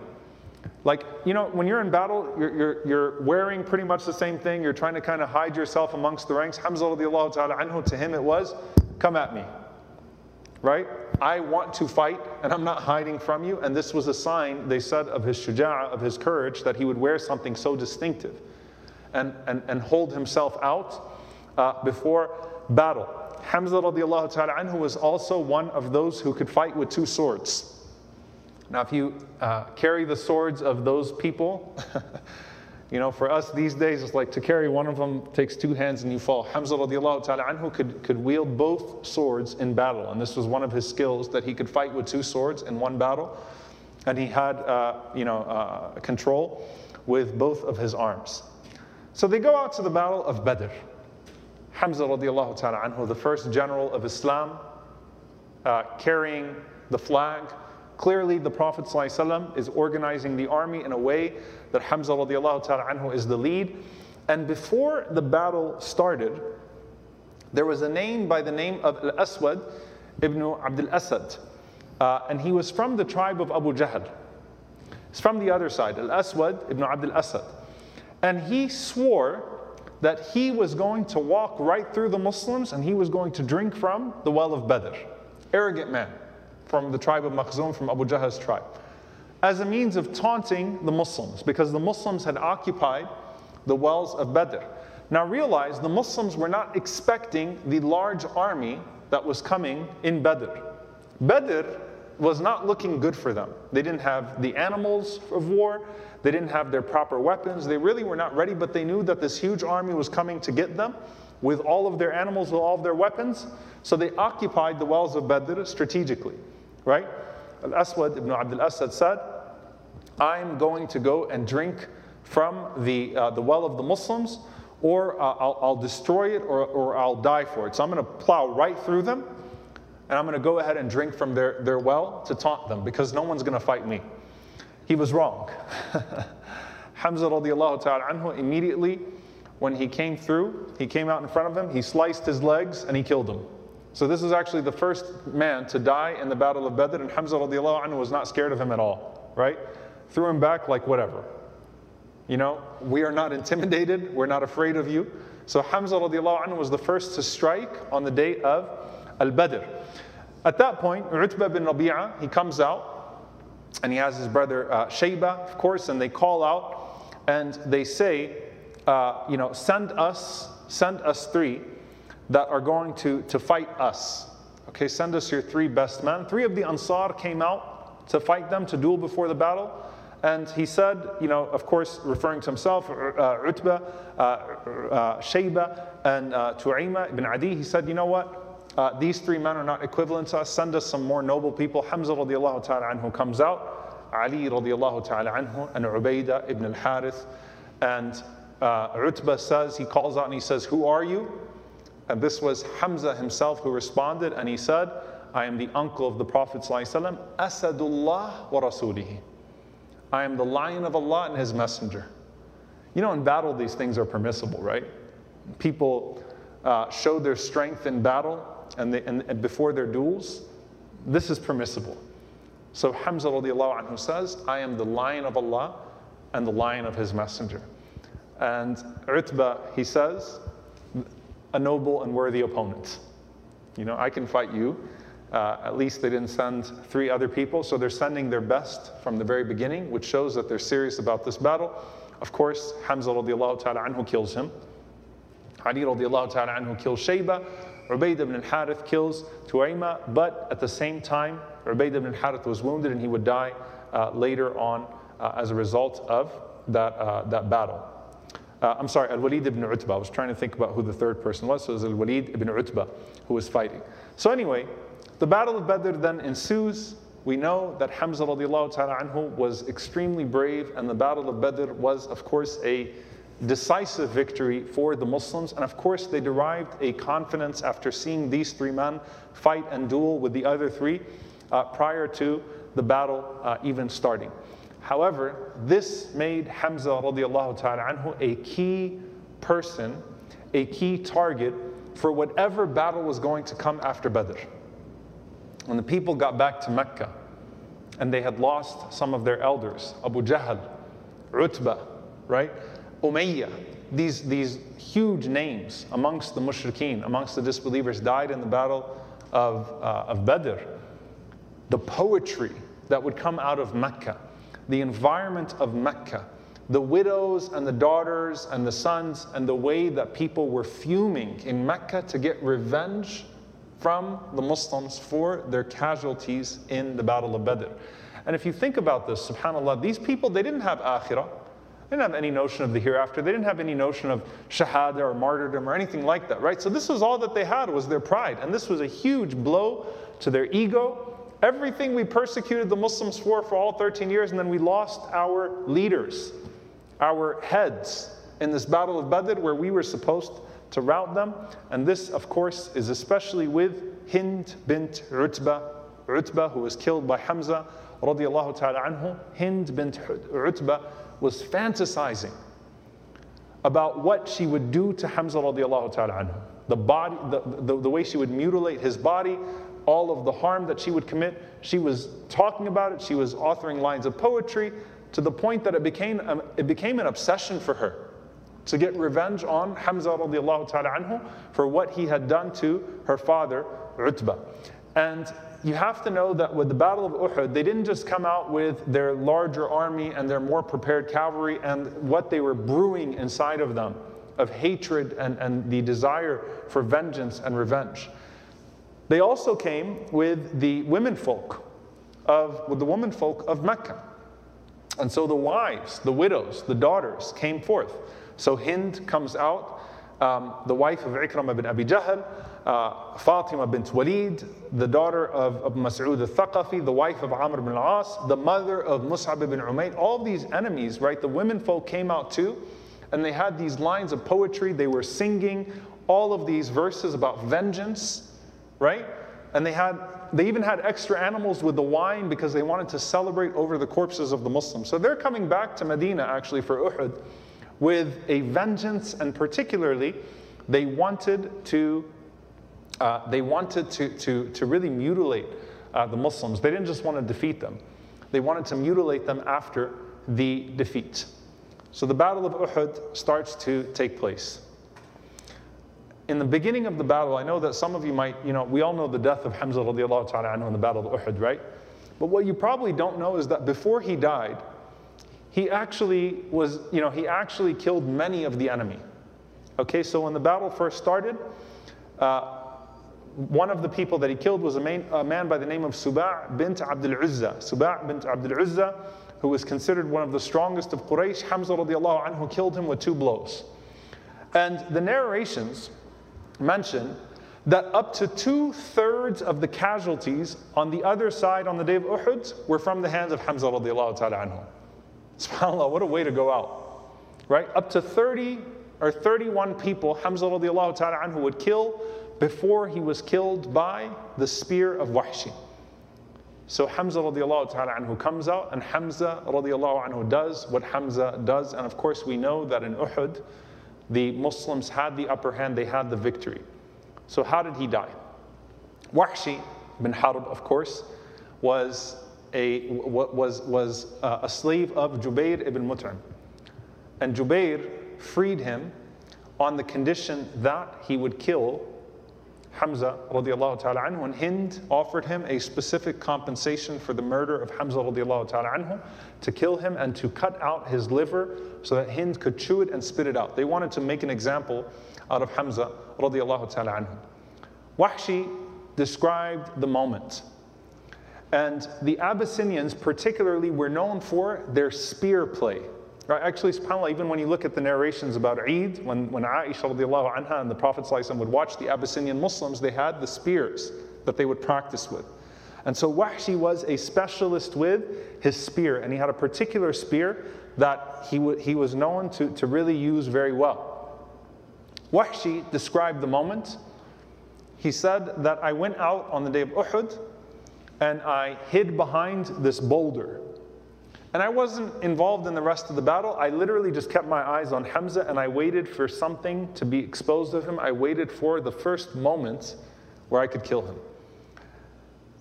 Like, you know, when you're in battle, you're, you're, you're wearing pretty much the same thing. You're trying to kind of hide yourself amongst the ranks. Hamza radiallahu ta'ala anhu, to him it was, come at me, right? I want to fight, and I'm not hiding from you. And this was a sign, they said, of his shuja'ah, of his courage, that he would wear something so distinctive and, and, and hold himself out uh, before battle. Hamza radiallahu ta'ala anhu was also one of those who could fight with two swords. Now, if you uh, carry the swords of those people, you know, for us these days, it's like to carry one of them takes two hands and you fall. Hamza radiallahu ta'ala anhu could, could wield both swords in battle. And this was one of his skills, that he could fight with two swords in one battle. And he had, uh, you know, uh, control with both of his arms. So they go out to the Battle of Badr. Hamza radiallahu ta'ala anhu, the first general of Islam, uh, carrying the flag. Clearly, the Prophet ﷺ is organizing the army in a way that Hamza radiallahu ta'ala anhu is the lead. And before the battle started, there was a name by the name of Al-Aswad ibn Abd al-Asad. Uh, and he was from the tribe of Abu Jahl. It's from the other side, Al-Aswad ibn Abd al-Asad. And he swore that he was going to walk right through the Muslims and he was going to drink from the well of Badr. Arrogant man. From the tribe of Makhzum, from Abu Jahl's tribe, as a means of taunting the Muslims, because the Muslims had occupied the wells of Badr. Now realize, the Muslims were not expecting the large army that was coming in Badr. Badr was not looking good for them. They didn't have the animals of war. They didn't have their proper weapons. They really were not ready, but they knew that this huge army was coming to get them with all of their animals, with all of their weapons. So they occupied the wells of Badr strategically, right? Al-Aswad ibn Abdul Asad said, I'm going to go and drink from the, uh, the well of the Muslims, or uh, I'll, I'll destroy it, or, or I'll die for it. So I'm going to plow right through them, and I'm going to go ahead and drink from their, their well to taunt them, because no one's going to fight me. He was wrong. Hamza radiallahu ta'ala anhu, immediately when he came through, he came out in front of him, he sliced his legs, and he killed him. So this is actually the first man to die in the Battle of Badr, and Hamza radiallahu anhu was not scared of him at all, right? Threw him back like whatever. You know, we are not intimidated, we're not afraid of you. So Hamza radiallahu anhu was the first to strike on the day of Al-Badr. At that point, Utbah bin Rabi'ah, he comes out, and he has his brother uh, Shaybah, of course, and they call out, and they say, uh, you know, send us, send us three that are going to, to fight us. Okay, send us your three best men. Three of the Ansar came out to fight them, to duel before the battle. And he said, you know, of course, referring to himself, uh, Utbah, uh, uh, Shaybah, and uh, Tu'aymah ibn Adi, he said, you know what? Uh, these three men are not equivalent to us. Send us some more noble people. Hamza radiallahu ta'ala anhu comes out, Ali radiallahu ta'ala anhu, and Ubaidah ibn al-Harith. And uh, Utbah says, he calls out and he says, who are you? And this was Hamza himself who responded, and he said, I am the uncle of the Prophet ﷺ, Asadullah wa Rasulihi. I am the lion of Allah and his messenger. You know, in battle, these things are permissible, right? People uh, show their strength in battle, And, they, and, and before their duels, this is permissible. So Hamza radiallahu anhu says, I am the lion of Allah and the lion of his messenger. And Utbah, he says, a noble and worthy opponent. You know, I can fight you. Uh, at least they didn't send three other people, so they're sending their best from the very beginning, which shows that they're serious about this battle. Of course, Hamza radiallahu ta'ala anhu kills him. Ali radiallahu ta'ala anhu kills Shaybah. Ubaidah ibn al-Harith kills Tu'aymah, but at the same time, Ubaidah ibn al-Harith was wounded, and he would die uh, later on uh, as a result of that, uh, that battle. Uh, I'm sorry, Al-Walid ibn Utbah. I was trying to think about who the third person was. So it was Al-Walid ibn Utbah who was fighting. So anyway, the Battle of Badr then ensues. We know that Hamza radiallahu ta'ala anhu was extremely brave, and the Battle of Badr was, of course, a decisive victory for the Muslims, and of course they derived a confidence after seeing these three men fight and duel with the other three uh, prior to the battle uh, even starting. However, this made Hamza radiallahu ta'ala anhu a key person, a key target for whatever battle was going to come after Badr. When the people got back to Mecca and they had lost some of their elders, Abu Jahl, Utbah, right? Umayyah, these, these huge names amongst the mushrikeen, amongst the disbelievers, died in the battle of, uh, of Badr. The poetry that would come out of Mecca, the environment of Mecca, the widows and the daughters and the sons, and the way that people were fuming in Mecca to get revenge from the Muslims for their casualties in the Battle of Badr. And if you think about this, subhanAllah, these people, they didn't have akhirah. They didn't have any notion of the hereafter. They didn't have any notion of shahada or martyrdom or anything like that, right? So this was all that they had, was their pride. And this was a huge blow to their ego. Everything we persecuted the Muslims for for all thirteen years, and then we lost our leaders, our heads in this Battle of Badr where we were supposed to rout them. And this, of course, is especially with Hind bint Utbah, Utbah who was killed by Hamza radiallahu ta'ala anhu. Hind bint Utbah was fantasizing about what she would do to Hamza radiallahu ta'ala anhu. The body, the, the, the way she would mutilate his body, all of the harm that she would commit. She was talking about it. She was authoring lines of poetry to the point that it became, um, it became an obsession for her to get revenge on Hamza radiallahu ta'ala anhu for what he had done to her father, Utbah. And you have to know that with the Battle of Uhud, they didn't just come out with their larger army and their more prepared cavalry and what they were brewing inside of them, of hatred and, and the desire for vengeance and revenge. They also came with the womenfolk, of the women folk of Mecca. And so the wives, the widows, the daughters came forth. So Hind comes out, um, the wife of Ikramah bin Abi Jahl, uh, Fatima bint Walid, the daughter of, of Mas'ud al-Thaqafi, the wife of Amr bin al-As, the mother of Mus'ab ibn Umayr. All these enemies, right, the women folk came out too, and they had these lines of poetry. They were singing all of these verses about vengeance, right? And they had, they even had extra animals with the wine because they wanted to celebrate over the corpses of the Muslims. So they're coming back to Medina actually for Uhud with a vengeance, and particularly they wanted to, uh, they wanted to, to, to really mutilate uh, the Muslims. They didn't just want to defeat them. They wanted to mutilate them after the defeat. So the Battle of Uhud starts to take place. In the beginning of the battle, I know that some of you might, you know, we all know the death of Hamza radiallahu ta'ala anhu in the Battle of Uhud, right? But what you probably don't know is that before he died, he actually was, you know, he actually killed many of the enemy. Okay, so when the battle first started, uh, one of the people that he killed was a man, a man by the name of Suba' bint Abdul Uzza. Suba' bint Abdul Uzza, who was considered one of the strongest of Quraysh. Hamza radiallahu anhu killed him with two blows. And the narrations mention that up to two-thirds of the casualties on the other side on the day of Uhud were from the hands of Hamza radiallahu ta'ala anhu. SubhanAllah, what a way to go out, right? Up to thirty or thirty-one people Hamza radiallahu ta'ala anhu would kill before he was killed by the spear of Wahshi. So Hamza radiallahu ta'ala anhu comes out, and Hamza radiallahu anhu does what Hamza does. And of course we know that in Uhud, the Muslims had the upper hand, they had the victory. So how did he die? Wahshi bin Harb, of course, was a, was, was a slave of Jubayr ibn Mut'im. And Jubayr freed him on the condition that he would kill Hamza radiallahu ta'ala anhu, and Hind offered him a specific compensation for the murder of Hamza radiallahu ta'ala anhu, to kill him and to cut out his liver so that Hind could chew it and spit it out. They wanted to make an example out of Hamza radiallahu ta'ala anhu. Wahshi described the moment. And the Abyssinians particularly were known for their spear play. Right? Actually, subhanAllah, even when you look at the narrations about Eid, when, when Aisha radiallahu anha and the Prophet sallallahu alaihi wasallam would watch the Abyssinian Muslims, they had the spears that they would practice with. And so Wahshi was a specialist with his spear, and he had a particular spear that he, w- he was known to, to really use very well. Wahshi described the moment. He said that I went out on the day of Uhud, and I hid behind this boulder. And I wasn't involved in the rest of the battle. I literally just kept my eyes on Hamza, and I waited for something to be exposed of him. I waited for the first moment where I could kill him.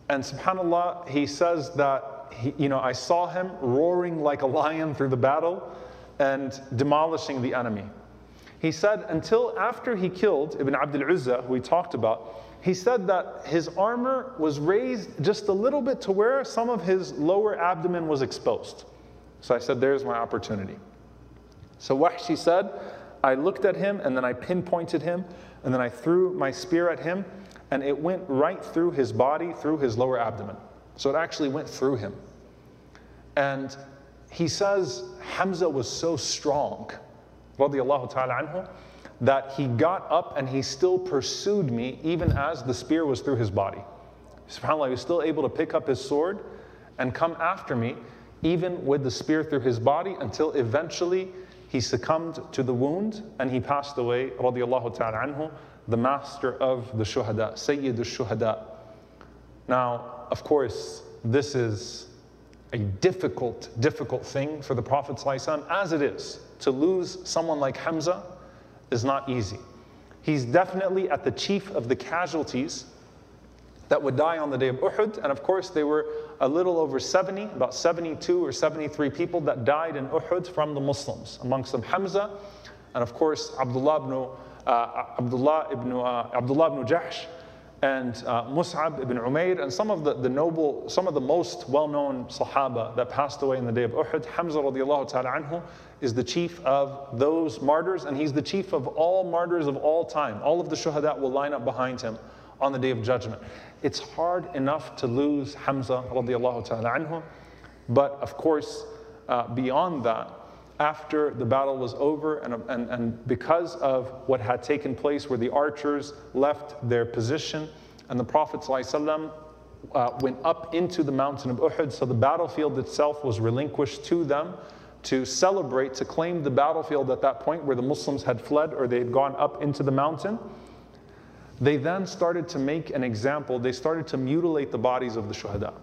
And subhanAllah, he says that, he, you know, I saw him roaring like a lion through the battle and demolishing the enemy. He said until after he killed Ibn Abdul Uzza, who we talked about, he said that his armor was raised just a little bit to where some of his lower abdomen was exposed. So I said, there's my opportunity. So Wahshi said, I looked at him, and then I pinpointed him, and then I threw my spear at him, and it went right through his body, through his lower abdomen. So it actually went through him. And he says Hamza was so strong, radiallahu ta'ala anhu, that he got up and he still pursued me even as the spear was through his body. SubhanAllah, he was still able to pick up his sword and come after me even with the spear through his body, until eventually he succumbed to the wound and he passed away, radiallahu ta'ala anhu, the master of the shuhada, Sayyid al-Shuhada. Now, of course, this is a difficult, difficult thing for the Prophet ﷺ, as it is. To lose someone like Hamza is not easy. He's definitely at the chief of the casualties that would die on the day of Uhud. And of course, there were a little over seventy, about seventy-two or seventy-three people that died in Uhud from the Muslims, amongst them Hamza, and of course, Abdullah ibn, uh, Abdullah ibn, uh, Abdullah ibn Jahsh, and uh, Mus'ab ibn Umayr, and some of the, the noble, some of the most well-known Sahaba that passed away in the day of Uhud. Hamza radiallahu ta'ala anhu is the chief of those martyrs, and he's the chief of all martyrs of all time. All of the shuhada will line up behind him on the Day of Judgment. It's hard enough to lose Hamza radiallahu ta'ala anhu, but of course, uh, beyond that, after the battle was over and, and, and because of what had taken place where the archers left their position and the Prophet ﷺ uh, went up into the mountain of Uhud, so the battlefield itself was relinquished to them to celebrate, to claim the battlefield at that point where the Muslims had fled or they had gone up into the mountain. They then started to make an example. They started to mutilate the bodies of the shuhada.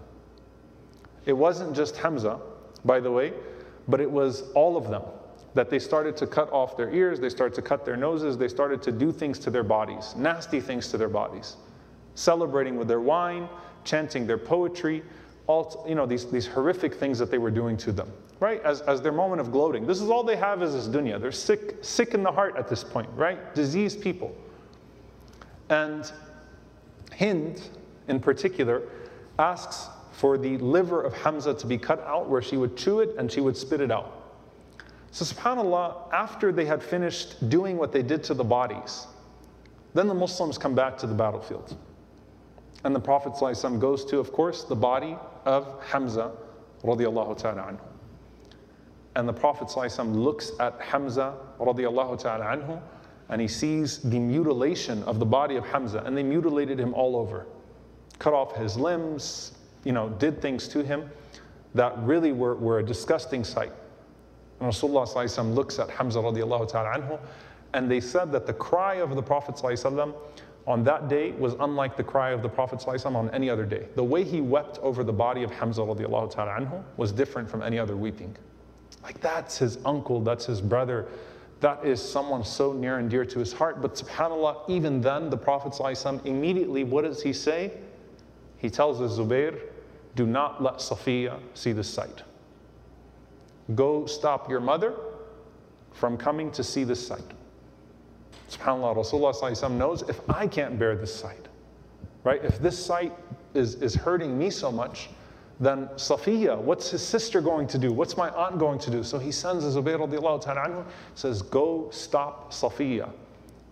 It wasn't just Hamza, by the way, but it was all of them, that they started to cut off their ears, they started to cut their noses, they started to do things to their bodies, nasty things to their bodies, celebrating with their wine, chanting their poetry, all, you know, these, these horrific things that they were doing to them, right? As, as their moment of gloating. This is all they have, is this dunya. They're sick, sick in the heart at this point, right? Diseased people. And Hind, in particular, asks for the liver of Hamza to be cut out, where she would chew it and she would spit it out. So subhanAllah, after they had finished doing what they did to the bodies, then the Muslims come back to the battlefield. And the Prophet ﷺ goes to, of course, the body of Hamza radiallahu ta'ala anhu. And the Prophet ﷺ looks at Hamza radiallahu ta'ala anhu, and he sees the mutilation of the body of Hamza, and they mutilated him all over. Cut off his limbs, you know, did things to him that really were, were a disgusting sight. And Rasulullah sallallahu alaihi wasallam looks at Hamza radiallahu ta'ala anhu, and they said that the cry of the Prophet sallallahu alaihi wasallam on that day was unlike the cry of the Prophet sallallahu alaihi wasallam on any other day. The way he wept over the body of Hamza radiallahu ta'ala anhu was different from any other weeping. Like, that's his uncle, that's his brother, that is someone so near and dear to his heart. But subhanAllah, even then, the Prophet ﷺ immediately, what does he say? He tells us, Zubair, do not let Safiya see this sight. Go stop your mother from coming to see this sight. SubhanAllah, Rasulullah ﷺ knows, if I can't bear this sight, right? If this sight is, is hurting me so much, then Safiya, what's his sister going to do? What's my aunt going to do? So he sends Zubayr radiallahu ta'ala anhu, says, go stop Safiya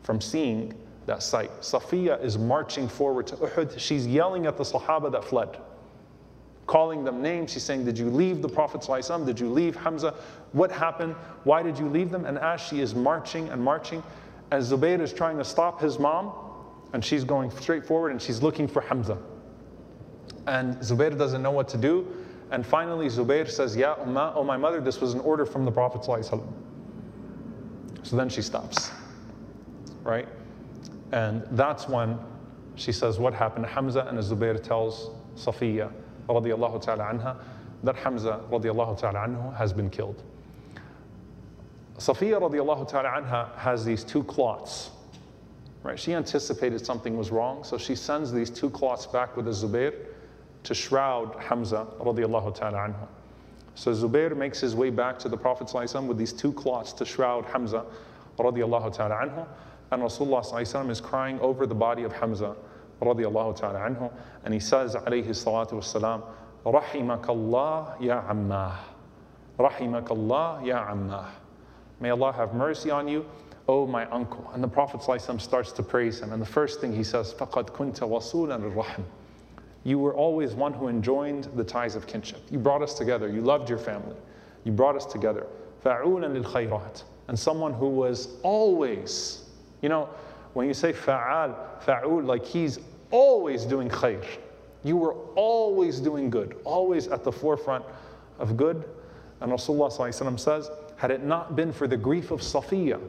from seeing that sight. Safiya is marching forward to Uhud. She's yelling at the Sahaba that fled, calling them names. She's saying, did you leave the Prophet sallallahu alaihi wasallam? Did you leave Hamza? What happened? Why did you leave them? And as she is marching and marching, as Zubayr is trying to stop his mom, and she's going straight forward and she's looking for Hamza. And Zubair doesn't know what to do. And finally, Zubair says, Ya Ummah, oh my mother, this was an order from the Prophet ﷺ. So then she stops, right? And that's when she says, what happened to Hamza? And Zubair tells Safiya radiallahu ta'ala anha that Hamza radiallahu ta'ala anhu has been killed. Safiya radiallahu ta'ala anha has these two clots, right? She anticipated something was wrong, so she sends these two clots back with the Zubair to shroud Hamza radiallahu ta'ala anhu. So Zubair makes his way back to the Prophet sallallahu alaihi wasallam with these two clots to shroud Hamza radiallahu ta'ala anhu. And Rasulullah sallallahu alaihi wasallam is crying over the body of Hamza radiallahu ta'ala anhu. And he says, alayhi salatu wassalam, Rahimakallah ya ammah. Rahimakallah ya ammah. May Allah have mercy on you, oh my uncle. And the Prophet sallallahu alaihi wasallam starts to praise him. And the first thing he says, فَقَدْ كُنْتَ وَصُولًا الرَّحْمِ. You were always one who enjoined the ties of kinship. You brought us together. You loved your family. You brought us together. فَعُولًا لِلْخَيْرَاتِ. And someone who was always, you know, when you say فَعَال, فَعُول, like he's always doing khair. You were always doing good, always at the forefront of good. And Rasulullah ﷺ says, had it not been for the grief of Safiya,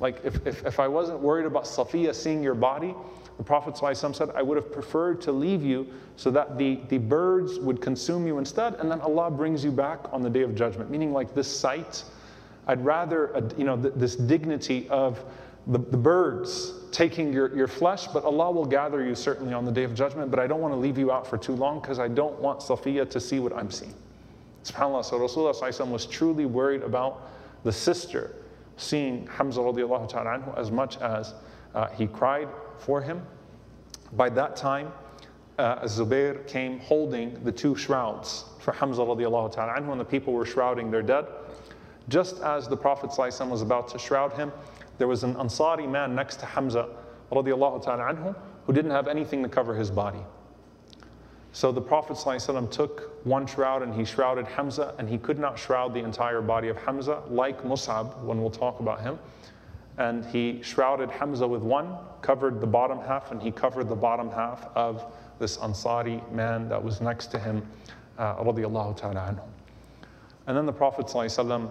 like if, if, if I wasn't worried about Safiya seeing your body, the Prophet ﷺ said, I would have preferred to leave you so that the, the birds would consume you instead, and then Allah brings you back on the Day of Judgment. Meaning, like, this sight, I'd rather, uh, you know, th- this dignity of the, the birds taking your, your flesh, but Allah will gather you certainly on the Day of Judgment, but I don't want to leave you out for too long because I don't want Safiya to see what I'm seeing. SubhanAllah, so Rasulullah ﷺ was truly worried about the sister seeing Hamza radiallahu ta'ala anhu as much as uh, he cried for him. By that time, uh, Zubair came holding the two shrouds for Hamza radiallahu ta'ala anhu, and the people were shrouding their dead. Just as the Prophet ﷺ was about to shroud him, there was an Ansari man next to Hamza radiallahu ta'ala anhu, who didn't have anything to cover his body. So the Prophet ﷺ took one shroud and he shrouded Hamza, and he could not shroud the entire body of Hamza, like Mus'ab, when we'll talk about him. And he shrouded Hamza with one, covered the bottom half, and he covered the bottom half of this Ansari man that was next to him, uh, radiallahu ta'ala anhu. And then the Prophet ﷺ,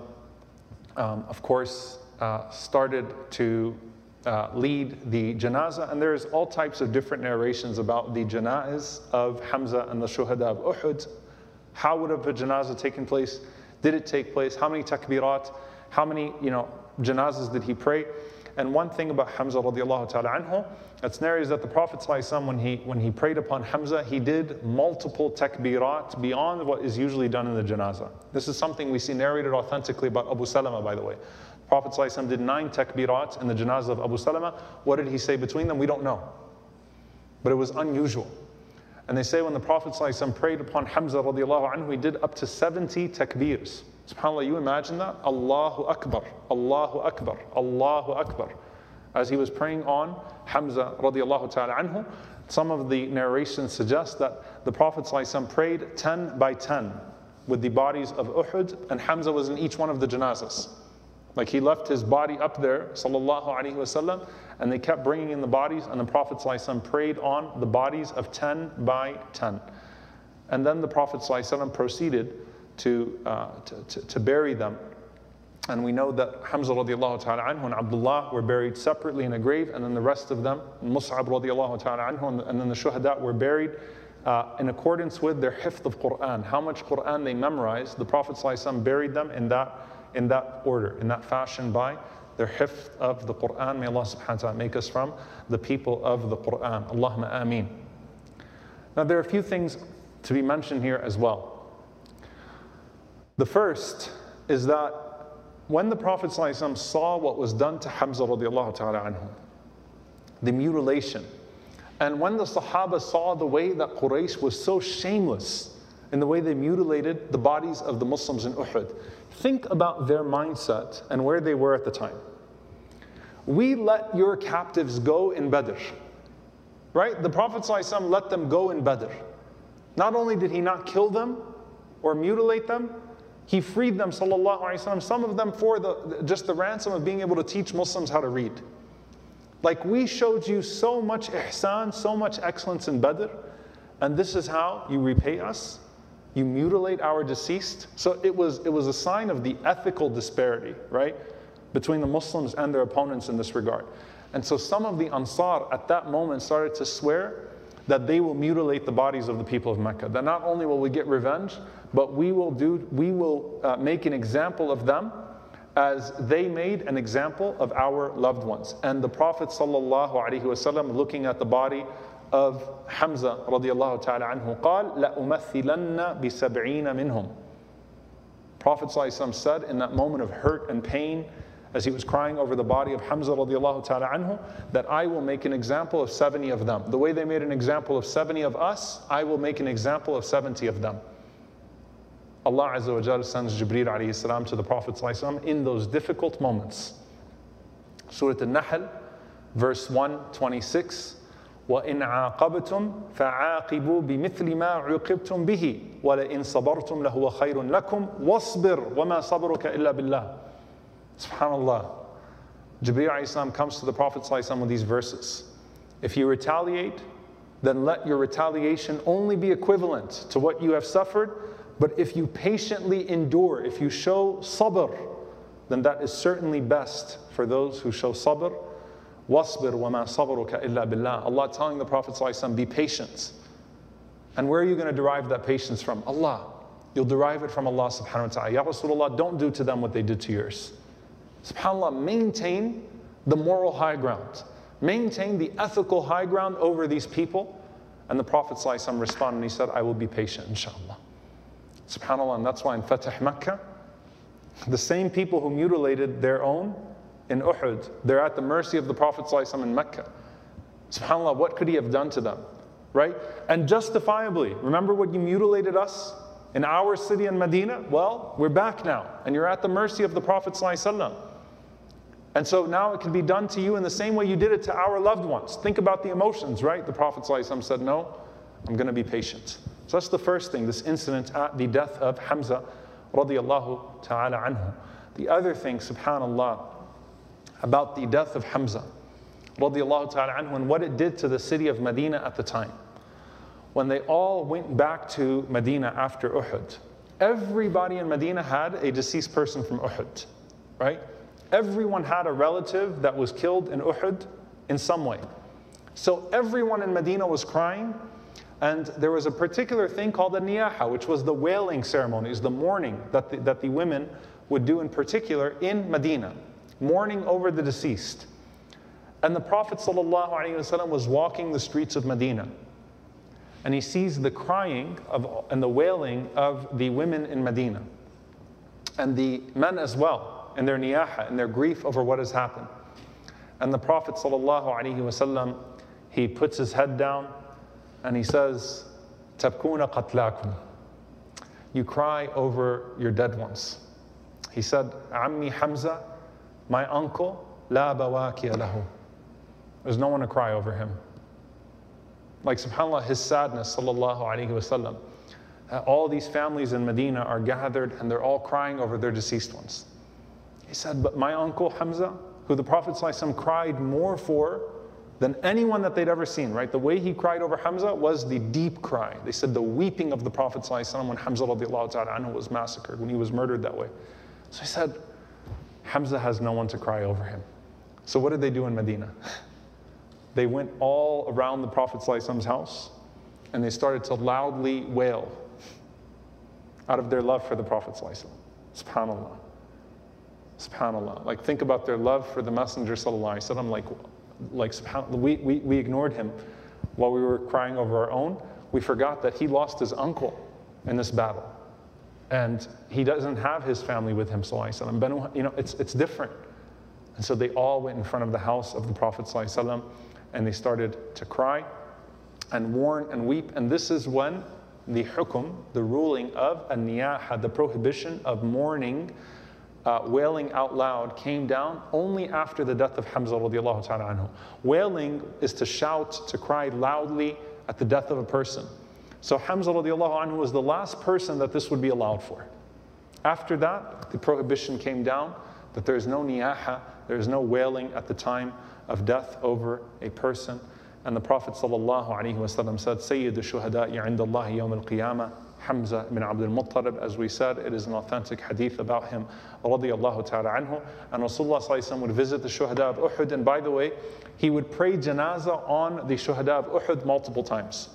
um, of course, uh, started to Uh, lead the janazah, and there's all types of different narrations about the janazahs of Hamza and the shuhada of Uhud. How would have a janazah taken place? Did it take place? How many takbirat? How many, you know, janazahs did he pray? And one thing about Hamza radiallahu ta'ala anhu, that's narrated, is that the Prophet ﷺ, when he, when he prayed upon Hamza, he did multiple takbirat beyond what is usually done in the janazah. This is something we see narrated authentically about Abu Salama, by the way. Prophet ﷺ did nine takbirat in the janazah of Abu Salama. What did he say between them? We don't know. But it was unusual. And they say when the Prophet ﷺ prayed upon Hamza radiallahu anhu, he did up to seventy takbirs. SubhanAllah, you imagine that? Allahu Akbar, Allahu Akbar, Allahu Akbar. As he was praying on Hamza radiallahu ta'ala anhu, some of the narrations suggest that the Prophet ﷺ prayed ten by ten with the bodies of Uhud, and Hamza was in each one of the janazahs. Like he left his body up there, sallallahu alaihi wasallam, and they kept bringing in the bodies, and the Prophet ﷺ prayed on the bodies of ten by ten. And then the Prophet ﷺ proceeded to, uh, to, to, to bury them. And we know that Hamza radiallahu ta'ala anhu and Abdullah were buried separately in a grave, and then the rest of them, Mus'ab radiallahu ta'ala anhu, and then the shuhada were buried uh, in accordance with their hifth of Qur'an. How much Qur'an they memorized, the Prophet ﷺ buried them in that in that order, in that fashion, by their hifth of the Qur'an. May Allah subhanahu wa ta'ala make us from the people of the Qur'an. Allahumma ameen. Now there are a few things to be mentioned here as well. The first is that when the Prophet ﷺ saw what was done to Hamza radiallahu ta'ala anhu, the mutilation, and when the Sahaba saw the way that Quraysh was so shameless in the way they mutilated the bodies of the Muslims in Uhud, think about their mindset and where they were at the time. We let your captives go in Badr, right? The Prophet ﷺ let them go in Badr. Not only did he not kill them or mutilate them, he freed them, sallallahu alaihi wasallam, some of them for the, just the ransom of being able to teach Muslims how to read. Like, we showed you so much ihsan, so much excellence in Badr, and this is how you repay us? You mutilate our deceased. So it was it was a sign of the ethical disparity, right, between the Muslims and their opponents in this regard. And so some of the Ansar at that moment started to swear that they will mutilate the bodies of the people of Mecca. That not only will we get revenge, but we will do we will uh, make an example of them as they made an example of our loved ones. And the Prophet sallallahu alaihi wasallam, looking at the body of Hamza radiallahu ta'ala anhu, قال لأمثلن بسبعين منهم. Prophet ﷺ said in that moment of hurt and pain as he was crying over the body of Hamza radiallahu ta'ala anhu, that I will make an example of seventy of them. The way they made an example of seventy of us, I will make an example of seventy of them. Allah Azza wa Jalla sends Jibreel alayhi salam to the Prophet ﷺ in those difficult moments. Surah An-Nahl, verse one twenty-six. وَإِنْ عَاقَبْتُمْ فَعَاقِبُوا بِمِثْلِ مَا عُقِبْتُمْ بِهِ وَلَئِنْ صَبَرْتُمْ لَهُوَ خَيْرٌ لَكُمْ وَاصْبِرْ وَمَا صَبْرُكَ إِلَّا بِاللَّهِ. SubhanAllah. Jibreel alayhi salam comes to the Prophet sallallahu alaihi wasallam with these verses. If you retaliate, then let your retaliation only be equivalent to what you have suffered. But if you patiently endure, if you show sabr, then that is certainly best for those who show sabr. وَاصْبِرْ وَمَا صَبْرُكَ إِلَّا بِاللَّهِ. Allah telling the Prophet ﷺ, be patient. And where are you going to derive that patience from? Allah. You'll derive it from Allah subhanahu wa ta'ala. Ya Rasulullah, don't do to them what they did to yours. SubhanAllah, maintain the moral high ground. Maintain the ethical high ground over these people. And the Prophet ﷺ responded and he said, I will be patient, inshallah. SubhanAllah, and that's why in Fatah Makkah, the same people who mutilated their own in Uhud, they're at the mercy of the Prophet ﷺ in Mecca. SubhanAllah, what could he have done to them, right? And justifiably, remember when you mutilated us in our city in Medina? Well, we're back now, and you're at the mercy of the Prophet ﷺ. And so now it can be done to you in the same way you did it to our loved ones. Think about the emotions, right? The Prophet ﷺ said, no, I'm going to be patient. So that's the first thing, this incident at the death of Hamza radiallahu ta'ala anhu. The other thing, subhanallah, about the death of Hamza radiallahu ta'ala anhu and what it did to the city of Medina at the time. When they all went back to Medina after Uhud, everybody in Medina had a deceased person from Uhud, right? Everyone had a relative that was killed in Uhud in some way. So everyone in Medina was crying, and there was a particular thing called the niyaha, which was the wailing ceremonies, the mourning that the, that the women would do in particular in Medina, mourning over the deceased. And the Prophet ﷺ was walking the streets of Medina, and he sees the crying of, and the wailing of the women in Medina, and the men as well, and their niyaha, and their grief over what has happened. And the Prophet ﷺ, he puts his head down and he says, "Tabkuna qatlakum." You cry over your dead ones. He said, "Ammi Hamza, my uncle, la bawakiya lahu." There's no one to cry over him. Like subhanAllah, his sadness, sallallahu alayhi wasallam. All these families in Medina are gathered and they're all crying over their deceased ones. He said, but my uncle Hamza, who the Prophet ﷺ cried more for than anyone that they'd ever seen, right? The way he cried over Hamza was the deep cry. They said the weeping of the Prophet ﷺ when Hamza radiallahu ta'ala anhu was massacred, when he was murdered that way. So he said, Hamza has no one to cry over him. So what did they do in Medina? They went all around the Prophet ﷺ's house and they started to loudly wail out of their love for the Prophet ﷺ. SubhanAllah. SubhanAllah, like think about their love for the Messenger sallallahu alaihi wasallam. Like, like subhanAllah, we, we, we ignored him while we were crying over our own. We forgot that he lost his uncle in this battle. And he doesn't have his family with him sallallahu alaihi wasallam. But you know, it's, it's different. And so they all went in front of the house of the Prophet sallallahu alaihi wasallam and they started to cry and mourn and weep. And this is when the hukum, the ruling of an-niyaha, the prohibition of mourning, Uh, wailing out loud, came down only after the death of Hamza radiallahu ta'ala anhu. Wailing is to shout, to cry loudly at the death of a person. So Hamza radiallahu anhu was the last person that this would be allowed for. After that, the prohibition came down that there is no niyaha, there is no wailing at the time of death over a person. And the Prophet sallallahu alaihi wasallam said, "Sayyid al-shuhada'i 'inda Allah yawm al-qiyamah." Hamza ibn Abdul Muttalib, as we said, it is an authentic hadith about him, radiallahu ta'ala anhu. And Rasulullah sallallahu alaihi wasallam would visit the shuhada of Uhud, and by the way, he would pray janazah on the shuhada of Uhud multiple times.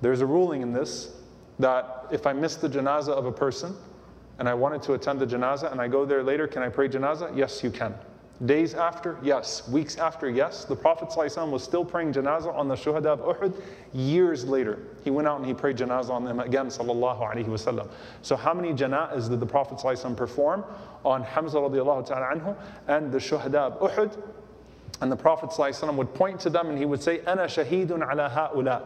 There's a ruling in this, that if I miss the janazah of a person, and I wanted to attend the janazah, and I go there later, can I pray janazah? Yes, you can. Days after, yes. Weeks after, yes. The Prophet ﷺ was still praying janazah on the shuhada of Uhud years later. He went out and he prayed janazah on them again, sallallahu alaihi wasallam. So how many janazahs did the Prophet ﷺ perform on Hamza radiallahu ta'ala anhu and the shuhada of Uhud? And the Prophet ﷺ would point to them and he would say, "Ana shahidun ala ha'ula."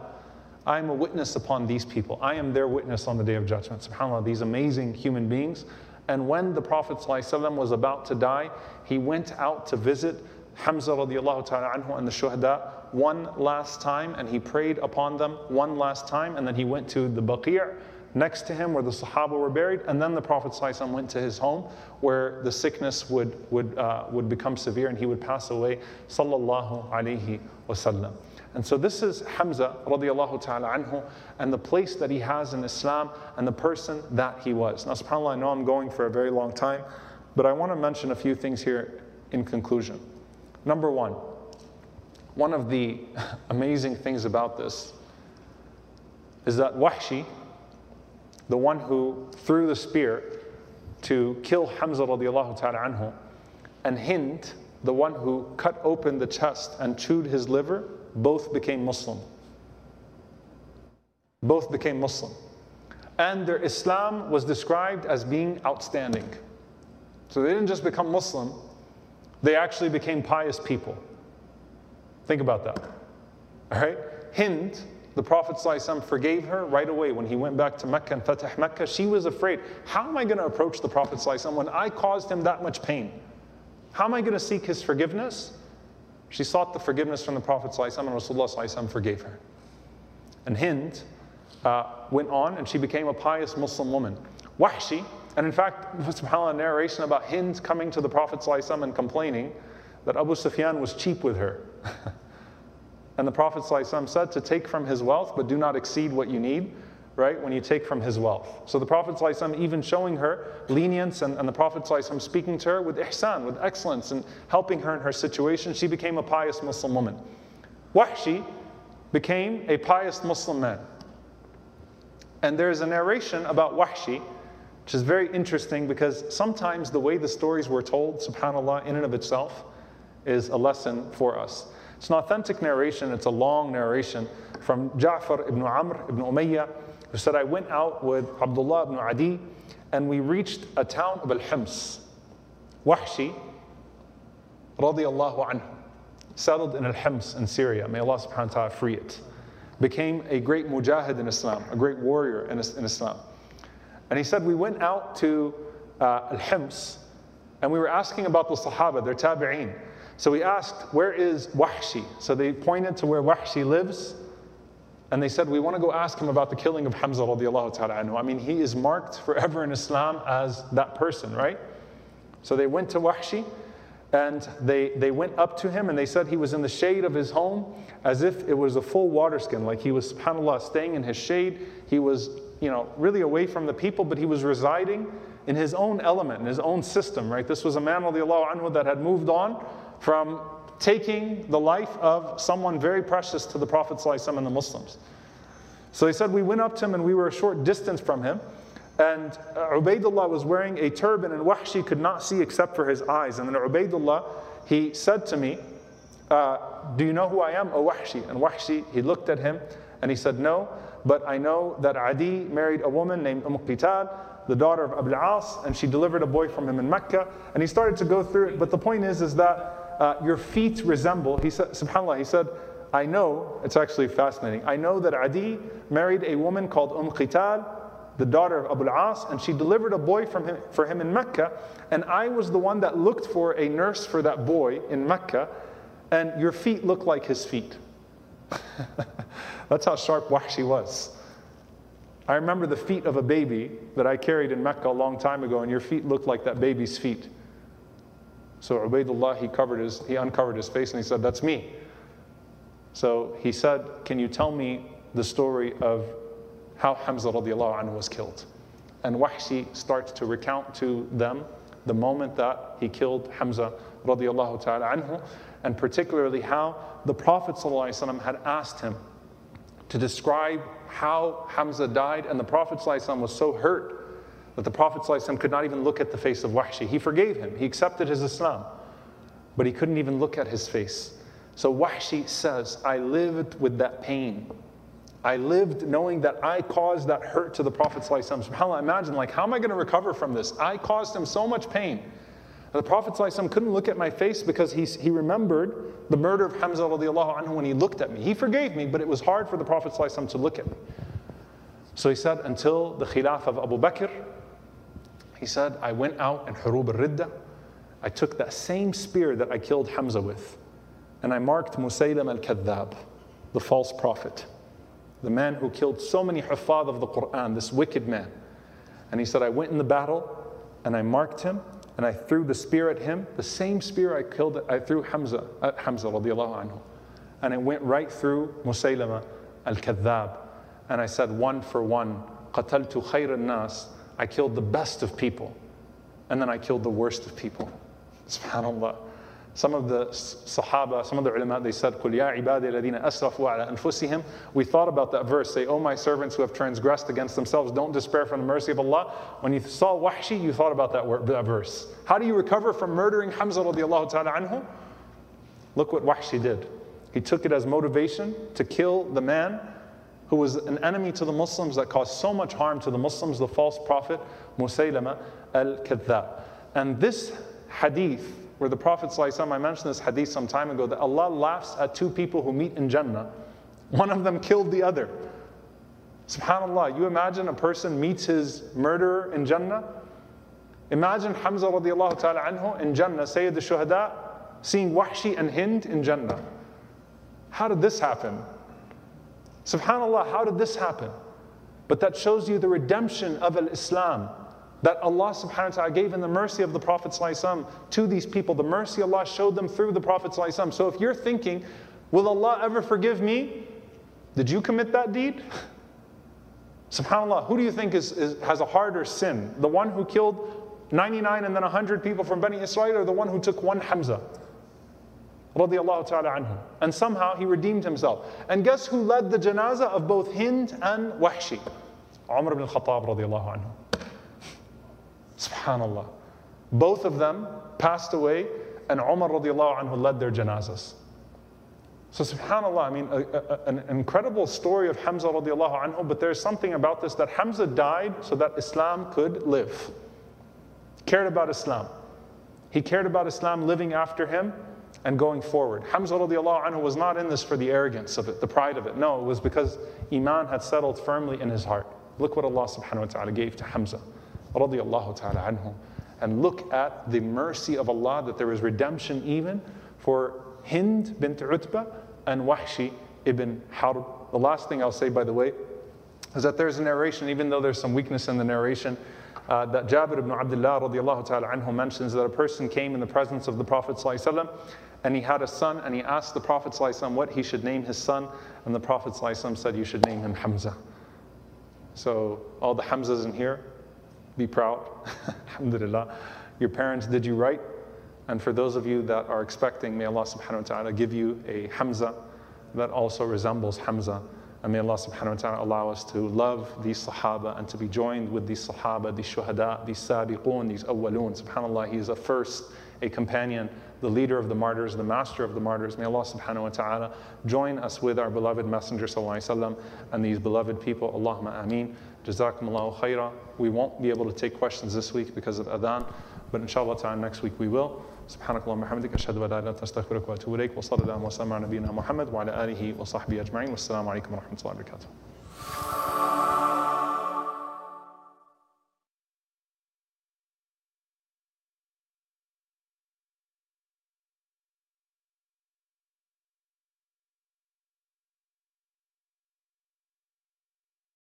I am a witness upon these people. I am their witness on the Day of Judgment. SubhanAllah, these amazing human beings. And when the Prophet ﷺ was about to die, he went out to visit Hamza radiallahu ta'ala anhu and the shuhada one last time, and he prayed upon them one last time, and then he went to the baqi' next to him where the sahaba were buried, and then the Prophet ﷺ went to his home where the sickness would, would, uh, would become severe and he would pass away, sallallahu alayhi wasallam. And so this is Hamza radiallahu ta'ala anhu and the place that he has in Islam and the person that he was. Now subhanAllah, I know I'm going for a very long time, but I want to mention a few things here in conclusion. Number one, one of the amazing things about this is that Wahshi, the one who threw the spear to kill Hamza radiallahu ta'ala anhu, and Hind, the one who cut open the chest and chewed his liver, both became Muslim. Both became Muslim. And their Islam was described as being outstanding. So they didn't just become Muslim, they actually became pious people. Think about that. All right? Hind, the Prophet ﷺ forgave her right away when he went back to Mecca and Fatah Mecca. She was afraid. How am I going to approach the Prophet ﷺ when I caused him that much pain? How am I going to seek his forgiveness? She sought the forgiveness from the Prophet ﷺ, and Rasulullah forgave her. And Hind uh, went on, and she became a pious Muslim woman. Wahshi, and in fact, subhanAllah, a narration about Hind coming to the Prophet ﷺ and complaining that Abu Sufyan was cheap with her. And the Prophet ﷺ said to take from his wealth, but do not exceed what you need, right, when you take from his wealth. So the Prophet ﷺ even showing her lenience, and, and the Prophet ﷺ speaking to her with ihsan, with excellence, and helping her in her situation, she became a pious Muslim woman. Wahshi became a pious Muslim man. And there is a narration about Wahshi, which is very interesting, because sometimes the way the stories were told, subhanAllah, in and of itself, is a lesson for us. It's an authentic narration, it's a long narration from Ja'far ibn Amr ibn Umayyah, who said, I went out with Abdullah ibn Adi, and we reached a town of Al-Hims. Wahshi, radiallahu anhu, settled in Al-Hims in Syria, may Allah subhanahu wa ta'ala free it, became a great mujahid in Islam, a great warrior in, in Islam. And he said, we went out to uh, Al-Hims, and we were asking about the Sahaba, their tabi'een. So we asked, where is Wahshi? So they pointed to where Wahshi lives, and they said, we want to go ask him about the killing of Hamza radiallahu ta'ala anhu. I mean, he is marked forever in Islam as that person, right? So they went to Wahshi, and they, they went up to him, and they said he was in the shade of his home as if it was a full water skin, like he was, subhanAllah, staying in his shade. He was, you know, really away from the people, but he was residing in his own element, in his own system, right? This was a man radiallahu anhu that had moved on from taking the life of someone very precious to the Prophet ﷺ and the Muslims. So he said, we went up to him, and we were a short distance from him, and Ubaidullah was wearing a turban, and Wahshi could not see except for his eyes. And then Ubaidullah, he said to me, uh, do you know who I am, O Wahshi? And Wahshi, he looked at him, and he said, no, but I know that Adi married a woman named Umm Qital, the daughter of Abul As, and she delivered a boy from him in Mecca. And he started to go through it, but the point is, is that Uh, your feet resemble, he said, subhanAllah, he said, I know, it's actually fascinating, I know that Adi married a woman called Umm Qital, the daughter of Abul As, and she delivered a boy from him, for him in Mecca, and I was the one that looked for a nurse for that boy in Mecca, and your feet look like his feet. That's how sharp Wahshi was. I remember the feet of a baby that I carried in Mecca a long time ago, and your feet looked like that baby's feet. So Ubaidullah, he, covered his, he uncovered his face, and he said, that's me. So he said, can you tell me the story of how Hamza radiallahu anhu was killed? And Wahshi starts to recount to them the moment that he killed Hamza radiallahu ta'ala anhu, and particularly how the Prophet sallallahu alaihi wasallam had asked him to describe how Hamza died, and the Prophet sallallahu alaihi wasallam was so hurt that the Prophet ﷺ could not even look at the face of Wahshi. He forgave him, he accepted his Islam, but he couldn't even look at his face. So Wahshi says, I lived with that pain. I lived knowing that I caused that hurt to the Prophet ﷺ. SubhanAllah, imagine, like, how am I going to recover from this? I caused him so much pain. And the Prophet ﷺ couldn't look at my face because he, he remembered the murder of Hamza radiallahu anhu when he looked at me. He forgave me, but it was hard for the Prophet ﷺ to look at me. So he said, until the Khilaf of Abu Bakr, he said, I went out in Hurub al-Ridda. I took that same spear that I killed Hamza with, and I marked Musaylim al-Kadhab, the false prophet, the man who killed so many Huffaz of the Qur'an, this wicked man. And he said, I went in the battle, and I marked him, and I threw the spear at him, the same spear I killed, I threw Hamza, at Hamza radiallahu anhu. And it went right through Musaylim al-Kadhab. And I said, one for one, قَتَلْتُ خَيْرَ النَّاسِ, I killed the best of people, and then I killed the worst of people. SubhanAllah. Some of the Sahaba, some of the ulama, they said, قُلْ يَا عِبَادِي الَّذِينَ أَسْرَفُوا عَلَىٰ أَنفُسِهِمْ. We thought about that verse, say, oh my servants who have transgressed against themselves, don't despair from the mercy of Allah. When you saw Wahshi, you thought about that, word, that verse. How do you recover from murdering Hamza radiallahu ta'ala anhu? Look what Wahshi did. He took it as motivation to kill the man who was an enemy to the Muslims that caused so much harm to the Muslims, the false prophet Musaylama al-Kadhdhab. And this hadith, where the Prophet ﷺ, I mentioned this hadith some time ago, that Allah laughs at two people who meet in Jannah. One of them killed the other. SubhanAllah, you imagine a person meets his murderer in Jannah? Imagine Hamza radiallahu ta'ala anhu in Jannah, Sayyid al-Shuhada, seeing Wahshi and Hind in Jannah. How did this happen? SubhanAllah, how did this happen? But that shows you the redemption of al-Islam that Allah subhanahu wa ta'ala gave in the mercy of the Prophet ﷺ to these people. The mercy Allah showed them through the Prophet ﷺ. So if you're thinking, will Allah ever forgive me? Did you commit that deed? SubhanAllah, who do you think is, is, has a harder sin? The one who killed ninety-nine and then one hundred people from Bani Israel, or the one who took one Hamza? Radiallahu ta'ala anhu. And somehow he redeemed himself. And guess who led the janazah of both Hind and Wahshi? Umar ibn al-Khattab radiallahu anhu. SubhanAllah. Both of them passed away, and Umar radiallahu anhu led their janazas. So SubhanAllah, I mean, a, a, an incredible story of Hamza radiallahu anhu, but there's something about this, that Hamza died so that Islam could live. Cared about Islam. He cared about Islam living after him and going forward. Hamza radiallahu anhu was not in this for the arrogance of it, the pride of it. No, it was because Iman had settled firmly in his heart. Look what Allah subhanahu wa ta'ala gave to Hamza radiallahu ta'ala anhu. And look at the mercy of Allah that there is redemption even for Hind bint Utbah and Wahshi ibn Harb. The last thing I'll say, by the way, is that there's a narration, even though there's some weakness in the narration, uh, that Jabir ibn Abdullah radiallahu ta'ala anhu mentions that a person came in the presence of the Prophet sallallahu alaihi wasallam, and he had a son, and he asked the Prophet sallallahu alaihi wasallam what he should name his son, and the Prophet sallallahu alaihi wasallam said, you should name him Hamza. So all the Hamzas in here, be proud. Alhamdulillah. Your parents did you right. And for those of you that are expecting, may Allah subhanahu wa ta'ala give you a Hamza that also resembles Hamza. And may Allah subhanahu wa ta'ala allow us to love these Sahaba and to be joined with these Sahaba, these Shuhada, these Sadiqun, these Awwalun. SubhanAllah, he is a first, a companion, the leader of the martyrs, the master of the martyrs. May Allah subhanahu wa ta'ala join us with our beloved Messenger sallallahu alayhi wa sallam and these beloved people. Allahumma ameen. Jazakumullahu khaira. We won't be able to take questions this week because of adhan, but inshallah ta'ala next week we will. سبحانك اللهم وبحمدك أشهد أن لا إله إلا أنت أستغفرك وأتوب إليك وصلى الله وسلم على نبينا محمد وعلى آله وصحبه أجمعين والسلام عليكم ورحمة الله وبركاته.